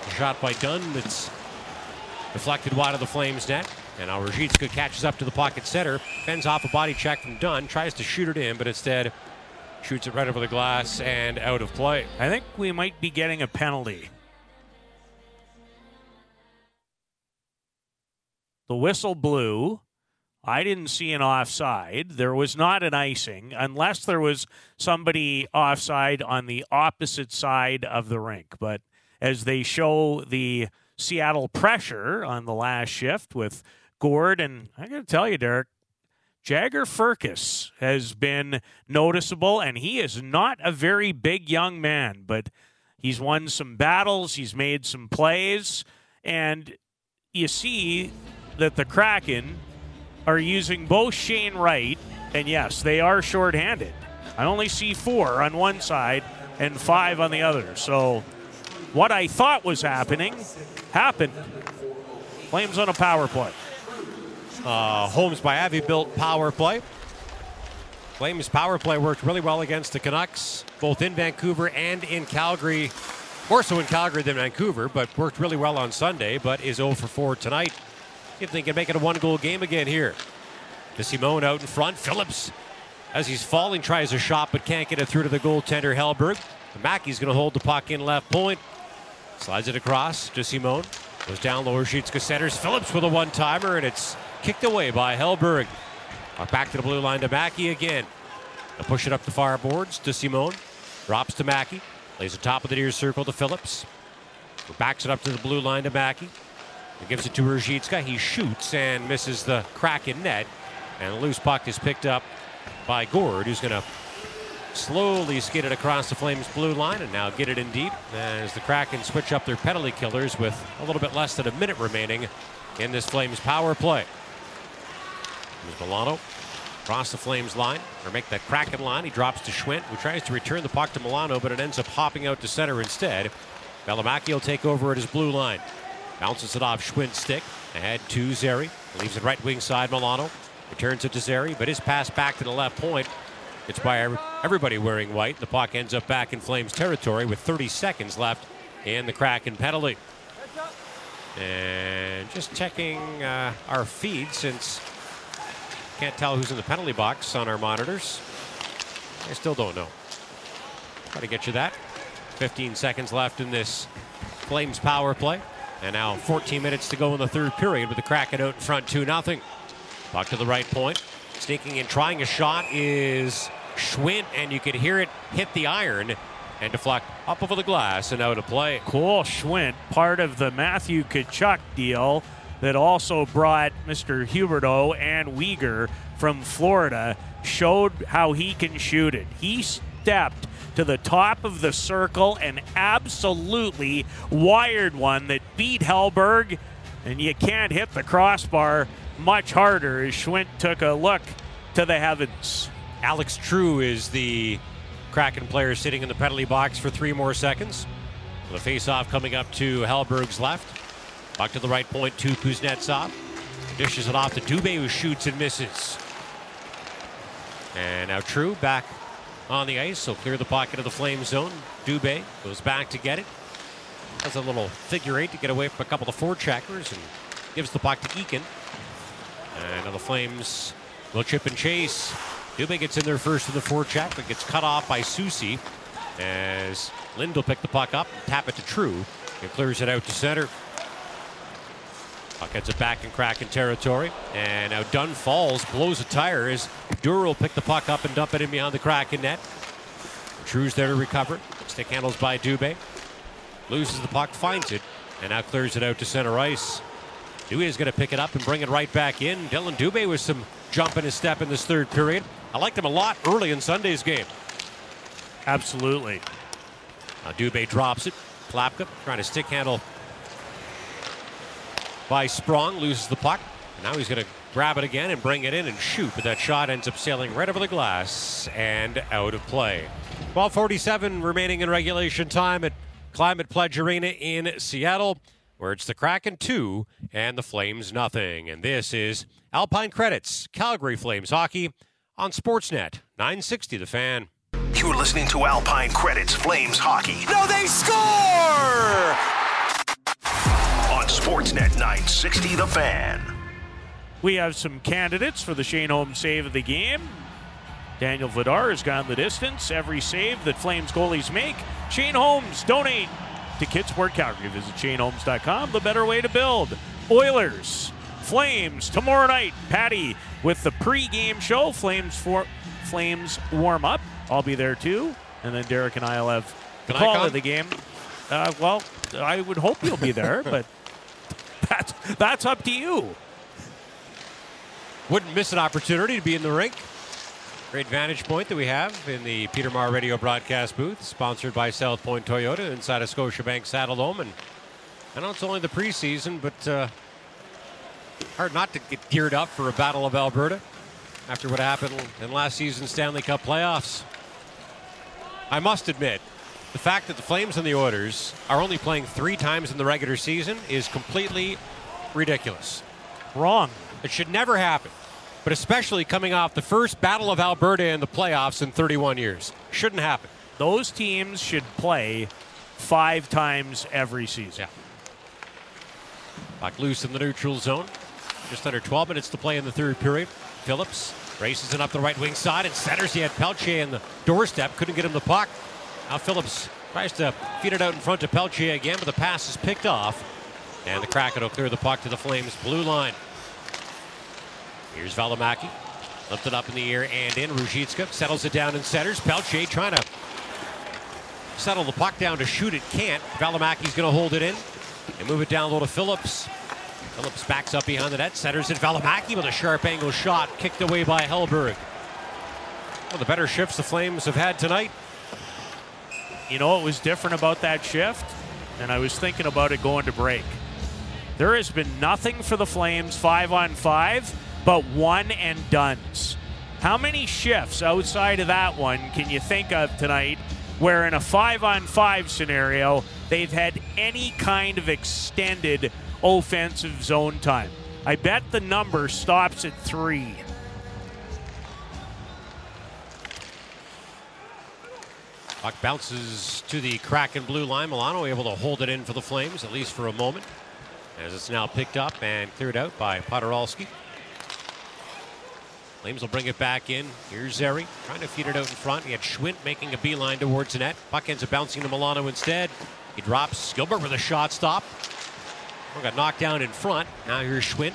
A shot by Dunn that's deflected wide of the Flames net. And now Ruzicka catches up to the pocket center, fends off a body check from Dunn, tries to shoot it in, but instead shoots it right over the glass and out of play. I think we might be getting a penalty. The whistle blew. I didn't see an offside. There was not an icing, unless there was somebody offside on the opposite side of the rink. But as they show the Seattle pressure on the last shift with Gord, and I got to tell you, Derek, Jagger Firkus has been noticeable, and he is not a very big young man, but he's won some battles, he's made some plays, and you see that the Kraken are using both Shane Wright, and yes, they are shorthanded. I only see four on one side and five on the other, so what I thought was happening happened. Flames on a power play. Uh, Holmes by Abbey built power play. Flames power play worked really well against the Canucks, both in Vancouver and in Calgary. More so in Calgary than Vancouver, but worked really well on Sunday, but is oh for four tonight. If they can make it a one-goal game again here. DeSimone out in front. Phillips, as he's falling, tries a shot, but can't get it through to the goaltender, Hellberg. Mackey's going to hold the puck in left point. Slides it across. DeSimone goes down lower, Ruzicka centers. Phillips with a one-timer, and it's kicked away by Hellberg. Back to the blue line to Mackey again. They'll push it up the far boards. DeSimone drops to Mackey. Lays the top of the near circle to Phillips. Backs it up to the blue line to Mackey. He gives it to Ruzicka. He shoots and misses the Kraken net. And a loose puck is picked up by Gord, who's going to slowly skid it across the Flames' blue line and now get it in deep as the Kraken switch up their penalty killers with a little bit less than a minute remaining in this Flames power play. Here's Milano across the Flames line, or make that Kraken line. He drops to Schwindt, who tries to return the puck to Milano, but it ends up hopping out to center instead. Välimäki will take over at his blue line. Bounces it off Schwindt's stick. Ahead to Zary. Leaves it right wing side, Milano. Returns it to Zary, but his pass back to the left point. It's by everybody wearing white. The puck ends up back in Flames territory with thirty seconds left in the Kraken penalty. And just checking uh, our feed, since can't tell who's in the penalty box on our monitors. I still don't know. Got to get you that. fifteen seconds left in this Flames power play. And now fourteen minutes to go in the third period with the Kraken out in front two nothing. Puck to the right point. Sneaking and trying a shot is Schwindt, and you could hear it hit the iron and deflect up over the glass and out of play. Cole Schwindt, part of the Matthew Tkachuk deal that also brought Mister Huberdeau and Weegar from Florida, showed how he can shoot it. He stepped to the top of the circle and absolutely wired one that beat Hellberg, and you can't hit the crossbar much harder as Schwindt took a look to the heavens. Alex True is the Kraken player sitting in the penalty box for three more seconds. The face-off coming up to Hellberg's left. Puck to the right point to Kuznetsov. Dishes it off to Dubé, who shoots and misses. And now True back on the ice. He'll clear the pocket of the Flame zone. Dubé goes back to get it. Has a little figure eight to get away from a couple of forecheckers and gives the puck to Eakin. And now the Flames will chip and chase. Dubé gets in there first in the forecheck, but gets cut off by Soucy as Lind will pick the puck up and tap it to True. It clears it out to center. Puck gets it back in Kraken territory. And now Dunn falls, blows a tire as Duehr will pick the puck up and dump it in behind the Kraken net. True's there to recover. Stick handles by Dubé. Loses the puck, finds it, and now clears it out to center ice. Dubé is going to pick it up and bring it right back in. Dylan Dubé with some jump in his step in this third period. I liked him a lot early in Sunday's game. Absolutely. Now Dubé drops it. Klapka trying to stick handle by Sprong, loses the puck. And now he's going to grab it again and bring it in and shoot, but that shot ends up sailing right over the glass and out of play. twelve forty-seven remaining in regulation time at Climate Pledge Arena in Seattle, where it's the Kraken two and the Flames nothing. And this is Alpine Credits, Calgary Flames Hockey on Sportsnet nine sixty The Fan. You're listening to Alpine Credits Flames Hockey. Now they score! Sportsnet nine sixty The Fan. We have some candidates for the Shane Holmes save of the game. Daniel Vladar has gone the distance. Every save that Flames goalies make, Shane Holmes. Donate to Kitsport Calgary. Visit Shane Holmes dot com, the better way to build. Oilers, Flames, tomorrow night. Patty with the pregame show. Flames for Flames warm up. I'll be there too. And then Derek and I will have the call of the game. Uh, well, I would hope you'll be there, but That's, that's up to you. Wouldn't miss an opportunity to be in the rink. Great vantage point that we have in the Peter Maher radio broadcast booth, sponsored by South Point Toyota inside of Scotiabank Saddledome. And I know it's only the preseason, but uh, hard not to get geared up for a Battle of Alberta after what happened in last season's Stanley Cup playoffs. I must admit, the fact that the Flames and the Oilers are only playing three times in the regular season is completely ridiculous. Wrong. It should never happen, but especially coming off the first Battle of Alberta in the playoffs in thirty-one years. Shouldn't happen. Those teams should play five times every season. Yeah. Puck loose in the neutral zone. Just under twelve minutes to play in the third period. Phillips races it up the right wing side and centers. He had Pelche in the doorstep. Couldn't get him the puck. Now Phillips tries to feed it out in front to Pelche again, but the pass is picked off. And the Kraken will clear the puck to the Flames' blue line. Here's Välimäki. Lifted up in the air and in. Ruzicka settles it down and centers. Pelche trying to settle the puck down to shoot it. Can't. Valimaki's going to hold it in and move it down low to Phillips. Phillips backs up behind the net, centers it. Välimäki with a sharp angle shot, kicked away by Hellberg. One of the better shifts the Flames have had tonight. You know, it was different about that shift, and I was thinking about it going to break. There has been nothing for the Flames five on five, but one and dones. How many shifts outside of that one can you think of tonight where in a five on five scenario, they've had any kind of extended offensive zone time? I bet the number stops at three. Puck bounces to the Kraken blue line. Milano able to hold it in for the Flames, at least for a moment, as it's now picked up and cleared out by Poderalski. Flames will bring it back in. Here's Zary trying to feed it out in front. He had Schwindt making a beeline towards the net. Puck ends up bouncing to Milano instead. He drops. Gilbert with a shot stop. Got knocked down in front. Now here's Schwindt.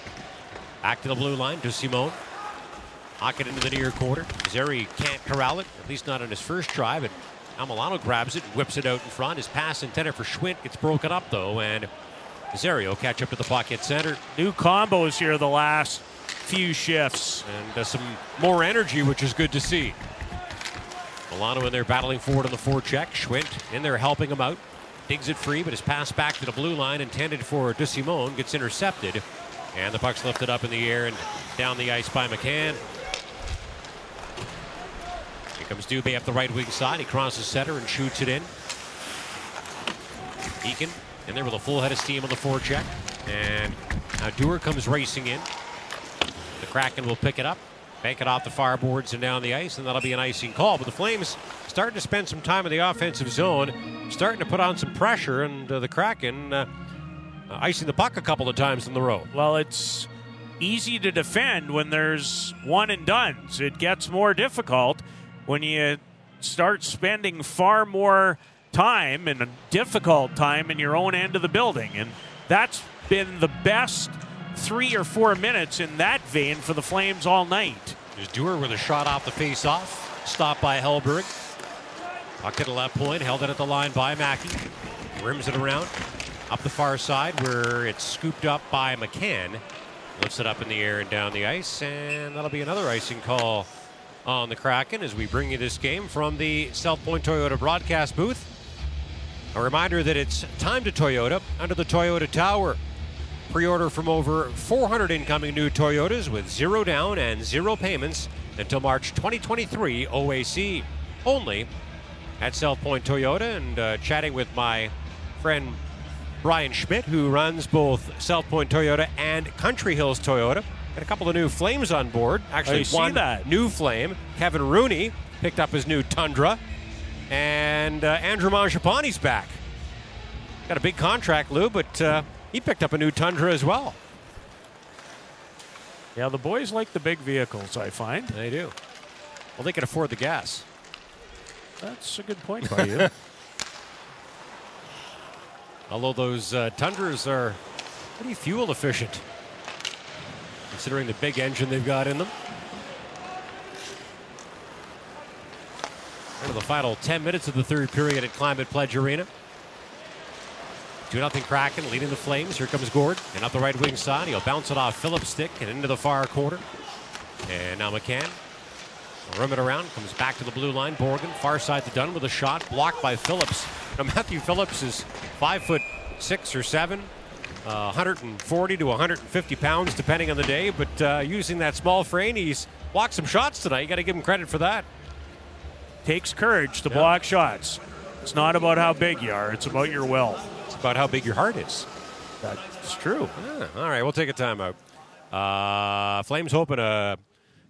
Back to the blue line. DeSimone. Knock it into the near quarter. Zary can't corral it, at least not on his first try, but now Milano grabs it and whips it out in front. His pass intended for Schwindt gets broken up though, and Zary will catch up to the puck at center. New combos here the last few shifts, and uh, some more energy, which is good to see. Milano in there battling forward on the forecheck. Schwindt in there helping him out. Digs it free, but his pass back to the blue line intended for DeSimone gets intercepted, and the puck's lifted up in the air and down the ice by McCann. Here comes Dubé up the right wing side. He crosses center and shoots it in. Eakin in there with a full head of steam on the forecheck, and now Duehr comes racing in. The Kraken will pick it up, bank it off the far boards and down the ice, and that'll be an icing call. But the Flames starting to spend some time in the offensive zone, starting to put on some pressure, and uh, the Kraken uh, icing the puck a couple of times in the row. Well, it's easy to defend when there's one and dones. It gets more difficult when you start spending far more time and a difficult time in your own end of the building, and that's been the best three or four minutes in that vein for the Flames all night. There's Duehr with a shot off the face-off, stopped by Hellberg. Puck to the left point, held it at the line by Mackey. Rims it around, up the far side where it's scooped up by McCann. Lifts it up in the air and down the ice, and that'll be another icing call on the Kraken as we bring you this game from the South Point Toyota broadcast booth. A reminder that it's time to Toyota under the Toyota Tower. Pre-order from over four hundred incoming new Toyotas with zero down and zero payments until March twenty twenty-three O A C, only at South Point Toyota. And uh, chatting with my friend Brian Schmidt, who runs both South Point Toyota and Country Hills Toyota. Got a couple of new Flames on board. Actually, oh, one that. new Flame. Kevin Rooney picked up his new Tundra. And uh, Andrew Mangiapane's back. Got a big contract, Lou, but... Uh, He picked up a new Tundra as well. Yeah, the boys like the big vehicles, I find. They do. Well, they can afford the gas. That's a good point by you. Although those uh, Tundras are pretty fuel efficient, considering the big engine they've got in them. Into the final ten minutes of the third period at Climate Pledge Arena. two nothing Kraken leading the Flames. Here comes Gord. And up the right wing side. He'll bounce it off Phillips' stick and into the far corner. And now McCann. Rim it around. Comes back to the blue line. Borgen far side to Dunn with a shot. Blocked by Phillips. Now Matthew Phillips is five foot six or seven. Uh, one forty to one fifty pounds depending on the day. But uh, using that small frame, he's blocked some shots tonight. You got to give him credit for that. Takes courage to yeah. block shots. It's not about how big you are. It's about your will. About how big your heart is. That's true. Yeah. All right, we'll take a timeout. Uh, Flames hoping to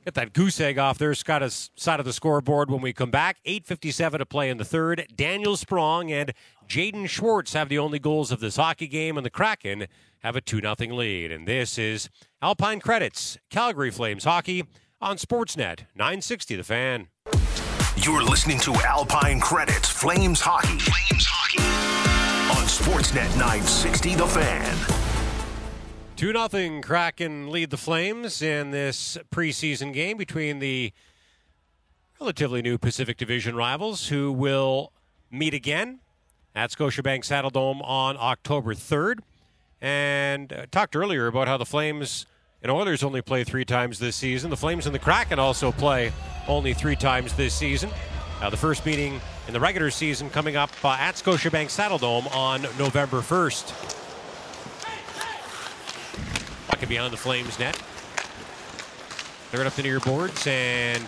get that goose egg off their side of the scoreboard when we come back. eight fifty-seven to play in the third. Daniel Sprong and Jaden Schwartz have the only goals of this hockey game, and the Kraken have a two nothing lead. And this is Alpine Credits, Calgary Flames Hockey on Sportsnet nine sixty The Fan. You're listening to Alpine Credits, Flames Hockey. Flames Hockey. On Sportsnet nine sixty, The Fan. two nothing Kraken lead the Flames in this preseason game between the relatively new Pacific Division rivals, who will meet again at Scotiabank Saddledome on October third. and uh, talked earlier about how the Flames and Oilers only play three times this season. The Flames and the Kraken also play only three times this season. Uh, the first meeting in the regular season coming up uh, at Scotiabank Saddledome on November first. Puck could be on the Flames net. They're up into your boards, and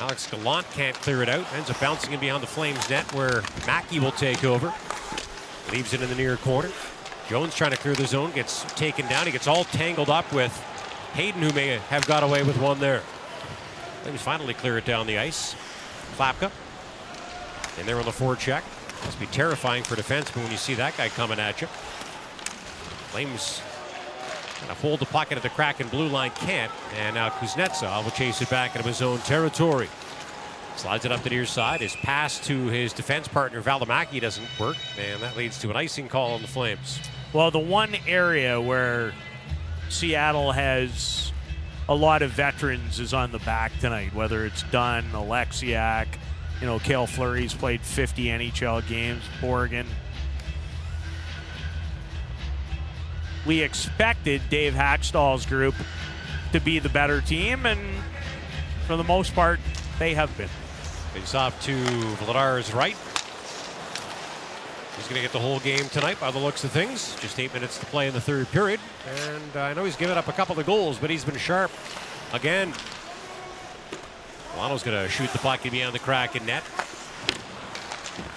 Alex Gallant can't clear it out. Ends up bouncing in behind the Flames net where Mackey will take over. Leaves it in the near corner. Jones trying to clear the zone, gets taken down. He gets all tangled up with Hayden, who may have got away with one there. Flames finally clear it down the ice. Klapka in there on the forecheck. Must be terrifying for defensemen when you see that guy coming at you. Flames and a hold the pocket of the Kraken blue line, can't. And now Kuznetsov will chase it back into his own territory. Slides it up the near side. His pass to his defense partner, Välimäki, doesn't work. And that leads to an icing call on the Flames. Well, the one area where Seattle has a lot of veterans is on the back tonight, whether it's Dunn, Alexiak, you know, Cale Fleury's played fifty N H L games, Borgen. We expected Dave Hackstall's group to be the better team, and for the most part, they have been. He's off to Vladar's right. He's going to get the whole game tonight by the looks of things. Just eight minutes to play in the third period. And I know he's given up a couple of goals, but he's been sharp again. Milano's going to shoot the puck beyond the Kraken net.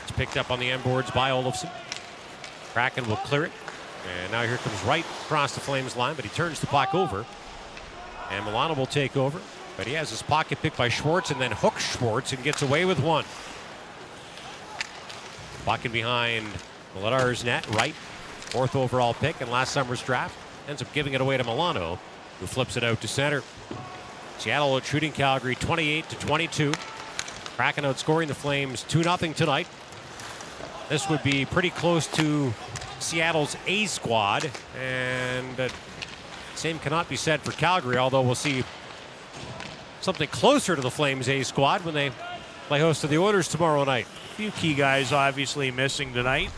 It's picked up on the end boards by Olofsson. Kraken will clear it. And now here comes Wright across the Flames line, but he turns the puck over. And Milano will take over. But he has his pocket picked by Schwartz and then hooks Schwartz and gets away with one. Puck in behind Vladar's net. Wright, fourth overall pick in last summer's draft. Ends up giving it away to Milano, who flips it out to center. Seattle shooting Calgary twenty-eight to twenty-two. Kraken outscoring the Flames two nothing tonight. This would be pretty close to Seattle's A squad, and uh, same cannot be said for Calgary, although we'll see something closer to the Flames A squad when they play host to the Oilers tomorrow night. A few key guys obviously missing tonight.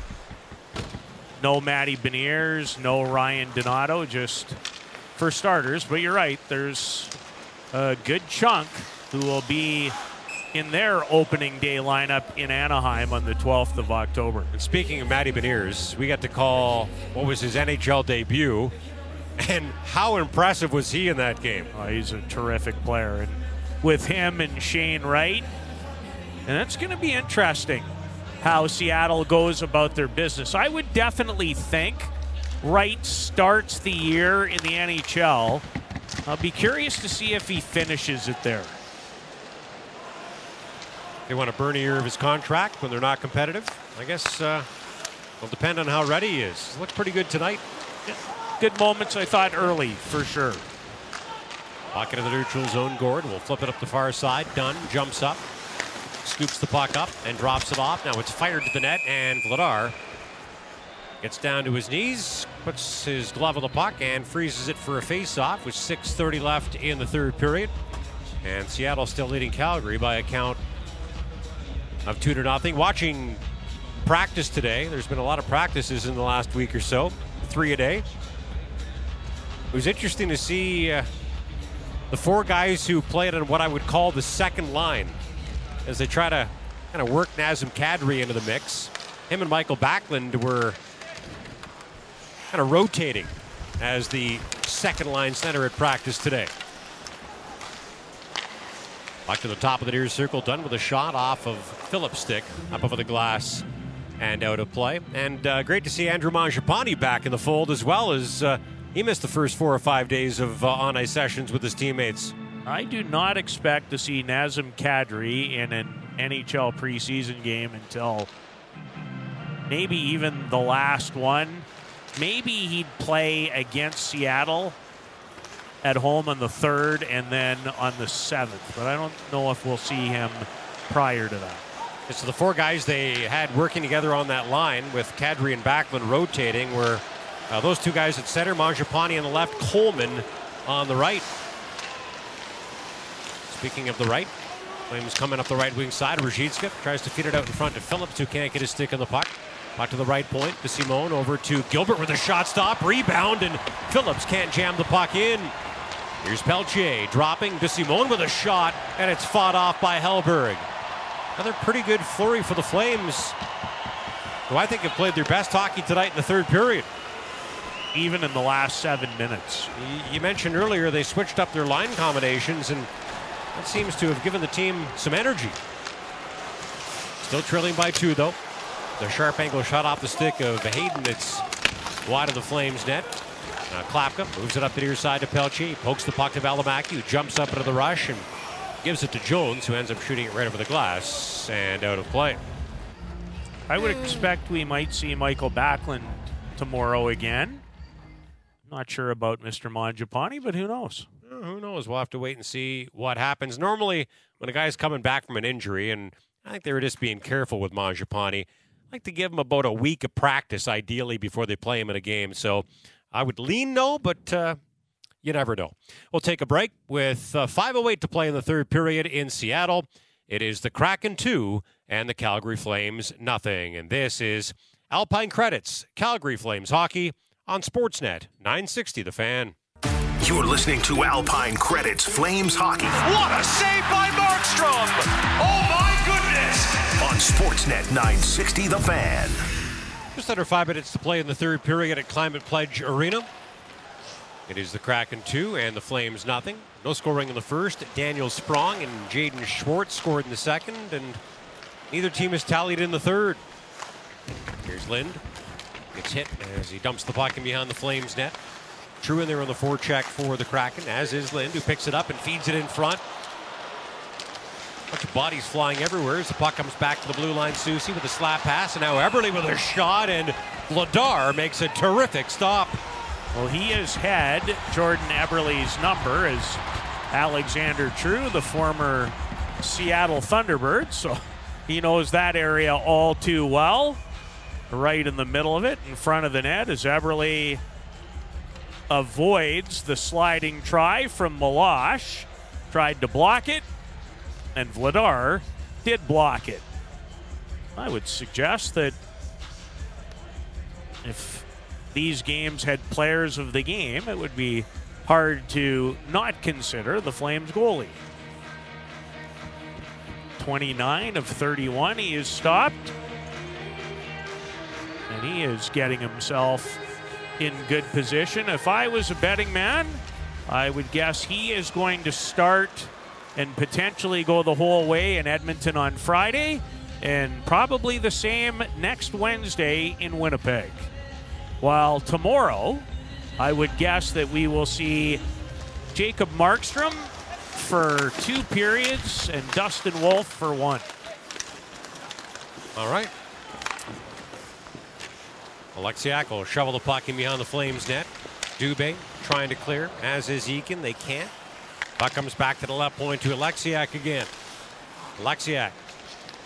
No Matty Beniers, no Ryan Donato, just for starters, but you're right, there's a good chunk who will be in their opening day lineup in Anaheim on the twelfth of October. And speaking of Matty Beniers, we got to call what was his N H L debut, and how impressive was he in that game? Oh, he's a terrific player, and with him and Shane Wright, and it's going to be interesting how Seattle goes about their business. I would definitely think Wright starts the year in the N H L. I'll be curious to see if he finishes it there. They want to burn a year of his contract when they're not competitive. I guess uh, it'll depend on how ready he is. Looked pretty good tonight. Good moments, I thought, early, for sure. Puck into the neutral zone, Gord. Will flip it up the far side. Dunn jumps up, scoops the puck up, and drops it off. Now it's fired to the net, and Vladar gets down to his knees, puts his glove on the puck, and freezes it for a face-off with six thirty left in the third period. And Seattle still leading Calgary by a count of two to nothing. Watching practice today, there's been a lot of practices in the last week or so, three a day. It was interesting to see uh, the four guys who played on what I would call the second line as they try to kind of work Nazem Kadri into the mix. Him and Michael Backlund were kind of rotating as the second line center at practice today. Back to the top of the near circle, done with a shot off of Phillips' stick, up over the glass and out of play. And uh, great to see Andrew Mangiapane back in the fold as well, as uh, he missed the first four or five days of uh, on-ice sessions with his teammates. I do not expect to see Nazem Kadri in an N H L preseason game until maybe even the last one. Maybe he'd play against Seattle at home on the third and then on the seventh, but I don't know if we'll see him prior to that. So the four guys they had working together on that line with Kadri and Backlund rotating were uh, those two guys at center, Mangiapane on the left, Coleman on the right. Speaking of the right, Flames coming up the right wing side. Ruzicka tries to feed it out in front to Phillips, who can't get his stick on the puck. Back to the right point, DeSimone over to Gilbert with a shot stop, rebound, and Phillips can't jam the puck in. Here's Pelche dropping, DeSimone with a shot, and it's fought off by Hellberg. Another pretty good flurry for the Flames, who I think have played their best hockey tonight in the third period. Even in the last seven minutes. You mentioned earlier they switched up their line combinations, and that seems to have given the team some energy. Still trailing by two, though. The sharp angle shot off the stick of Hayden. It's wide of the Flames net. Now Klapka moves it up the near side to Pelche. Pokes the puck to Välimäki, who jumps up into the rush and gives it to Jones, who ends up shooting it right over the glass and out of play. I would expect we might see Michael Backlund tomorrow again. Not sure about Mister Mangiapane, but who knows? Who knows? We'll have to wait and see what happens. Normally, when a guy's coming back from an injury, and I think they were just being careful with Mangiapane, like to give him about a week of practice, ideally, before they play him in a game. So I would lean no, but uh, you never know. We'll take a break with uh, five oh eight to play in the third period in Seattle. It is the Kraken two and the Calgary Flames nothing. And this is Alpine Credits, Calgary Flames Hockey on Sportsnet nine sixty The Fan. You're listening to Alpine Credits Flames Hockey. What a save by Markstrom! Oh my goodness! On Sportsnet nine sixty The Fan. Just under five minutes to play in the third period at Climate Pledge Arena. It is the Kraken two and the Flames nothing. No scoring in the first. Daniel Sprong and Jaden Schwartz scored in the second, and neither team has tallied in the third. Here's Lind. Gets hit as he dumps the puck in behind the Flames net. True in there on the forecheck for the Kraken, as is Lind, who picks it up and feeds it in front. A bunch of bodies flying everywhere as the puck comes back to the blue line. Soucy with a slap pass, and now Eberle with a shot, and Vladar makes a terrific stop. Well, he has had Jordan Eberle's number as Alexander True, the former Seattle Thunderbird, so he knows that area all too well. Right in the middle of it, in front of the net, as Eberle avoids the sliding try from Meloche. Tried to block it, and Vladar did block it. I would suggest that if these games had players of the game, it would be hard to not consider the Flames goalie. twenty-nine of thirty-one, he is stopped. And he is getting himself in good position. If I was a betting man, I would guess he is going to start and potentially go the whole way in Edmonton on Friday, and probably the same next Wednesday in Winnipeg. While tomorrow, I would guess that we will see Jacob Markstrom for two periods and Dustin Wolf for one. All right. Alexiak will shovel the puck in behind the Flames net. Dubé trying to clear, as is Eakin. They can't. Puck comes back to the left point to Alexiak again. Alexiak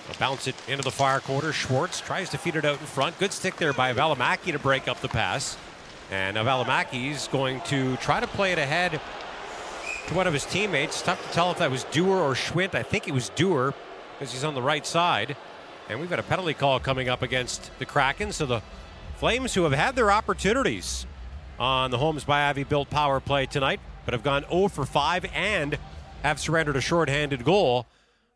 will bounce it into the far corner. Schwartz tries to feed it out in front. Good stick there by Välimäki to break up the pass. And now Valimaki's going to try to play it ahead to one of his teammates. Tough to tell if that was Duehr or Schwindt. I think it was Duehr because he's on the right side. And we've got a penalty call coming up against the Kraken. So the Flames, who have had their opportunities on the Homes by Ivy built power play tonight, but have gone oh for five and have surrendered a shorthanded goal,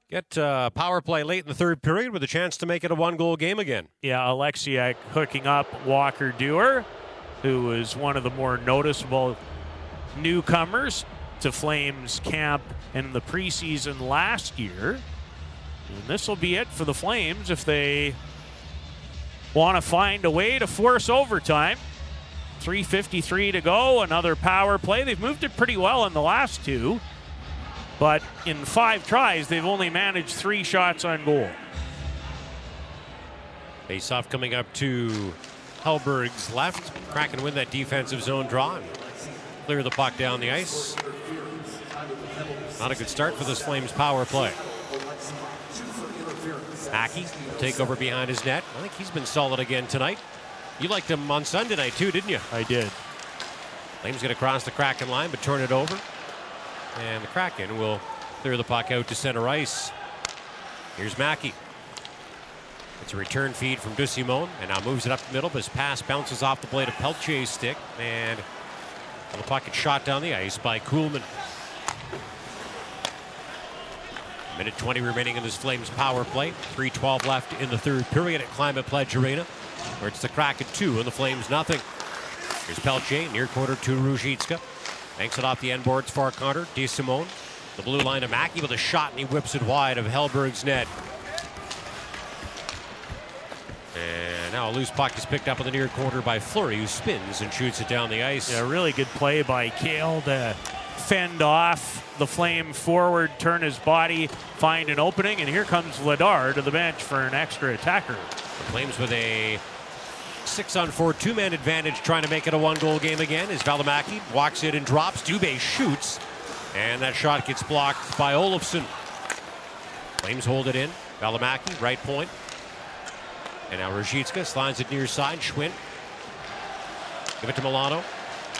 get a power play late in the third period with a chance to make it a one-goal game again. Yeah, Alexiak hooking up Walker Duehr, who is one of the more noticeable newcomers to Flames camp in the preseason last year. And this will be it for the Flames if they want to find a way to force overtime. three fifty-three to go, another power play. They've moved it pretty well in the last two, but in five tries, they've only managed three shots on goal. Faceoff coming up to Hellberg's left. Kraken win that defensive zone draw. Clear the puck down the ice. Not a good start for this Flames power play. Mackey will take over behind his net. I think he's been solid again tonight. You liked him on Sunday night too, didn't you? I did. Flames going to cross the Kraken line, but turn it over. And the Kraken will clear the puck out to center ice. Here's Mackey. It's a return feed from DeSimone, and now moves it up the middle, but his pass bounces off the blade of Pelche's stick, and the pocket shot down the ice by Kuhlman. minute twenty remaining in this Flames power play. three twelve left in the third period at Climate Pledge Arena, where it's the Kraken two and the Flames nothing. Here's Pelche, near quarter to Ruzicka. Banks it off the end boards for Connor. DeSimone, the blue line to Mackey with a shot, and he whips it wide of Hellberg's net. And now a loose puck is picked up in the near corner by Fleury, who spins and shoots it down the ice. Yeah, really good play by Kale to fend off the Flame forward, turn his body, find an opening, and here comes Vladar to the bench for an extra attacker. The Flames with a six on four, two-man advantage, trying to make it a one-goal game again, as Välimäki walks it and drops. Dubé shoots, and that shot gets blocked by Olofsson. Flames hold it in. Välimäki, right point. And now Ruzicka slides it near side. Schwindt. Give it to Milano.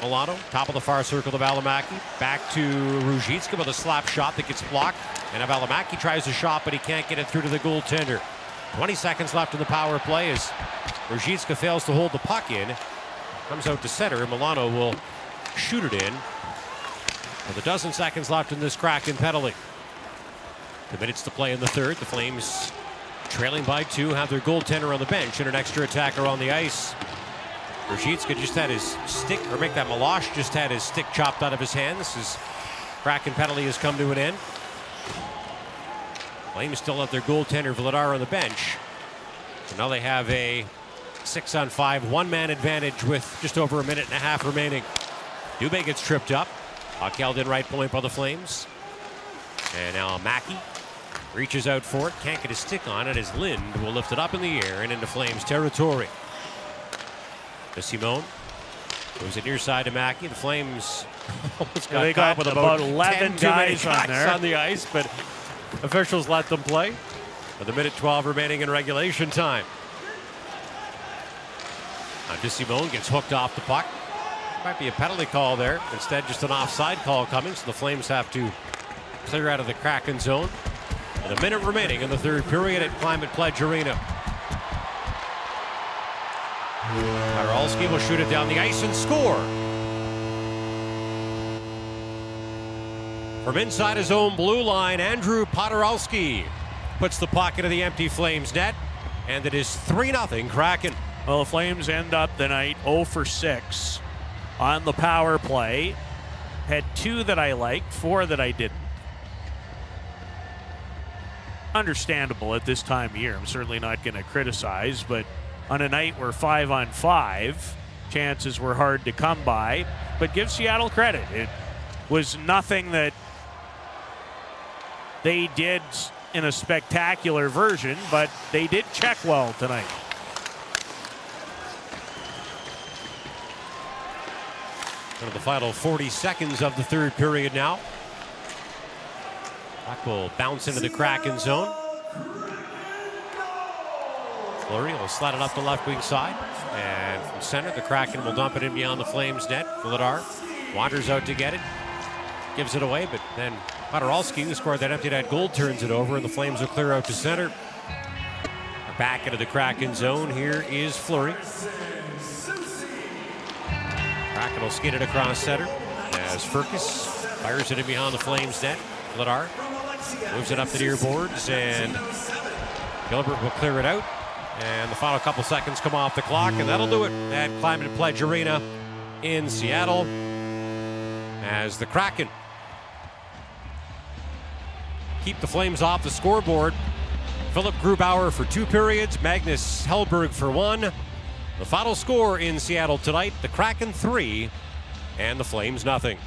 Milano, top of the far circle to Välimäki. Back to Ruzicka with a slap shot that gets blocked. And now Välimäki tries the shot, but he can't get it through to the goaltender. twenty seconds left in the power play as Ruzicka fails to hold the puck in. Comes out to center. Milano will shoot it in. With a dozen seconds left in this Kraken penalty. Two minutes to play in the third. The Flames, trailing by two, have their goaltender on the bench and an extra attacker on the ice. Ruzicka just had his stick, or make that Meloche just had his stick chopped out of his hands. His Kraken penalty has come to an end. Flames still have their goaltender Vladar on the bench. So now they have a six on five, one-man advantage with just over a minute and a half remaining. Dubé gets tripped up. Held in right point by the Flames. And now Mackey reaches out for it, can't get his stick on it as Lind will lift it up in the air and into Flames territory. DeSimone goes it near side to Mackey. The Flames almost got, yeah, got with about, about eleven guys on, there. on the ice, but officials let them play. With a minute twelve remaining in regulation time. Now DeSimone gets hooked off the puck. Might be a penalty call there. Instead, just an offside call coming, so the Flames have to clear out of the Kraken zone. With a minute remaining in the third period at Climate Pledge Arena. Poderalski will shoot it down the ice and score. From inside his own blue line, Andrew Poderalski puts the puck into the empty Flames net, and it is three nothing Kraken. Well, the Flames end up the night zero for six on the power play. Had two that I liked, four that I didn't. Understandable at this time of year. I'm certainly not going to criticize, but on a night where five on five, chances were hard to come by. But give Seattle credit. It was nothing that they did in a spectacular version, but they did check well tonight. One of the final forty seconds of the third period now. Puck will bounce into the Kraken zone. Fleury will slide it up the left wing side. And from center, the Kraken will dump it in beyond the Flames net. Vladar wanders out to get it. Gives it away, but then Poderalski, who scored that empty net goal, turns it over, and the Flames will clear out to center. Back into the Kraken zone. Here is Fleury. Kraken will skid it across center as Firkus fires it in beyond the Flames net. Vladar moves it up the near boards, and Gilbert will clear it out. And the final couple seconds come off the clock, and that'll do it at Climate Pledge Arena in Seattle as the Kraken keep the Flames off the scoreboard. Philip Grubauer for two periods, Magnus Hellberg for one. The final score in Seattle tonight, the Kraken three and the Flames nothing.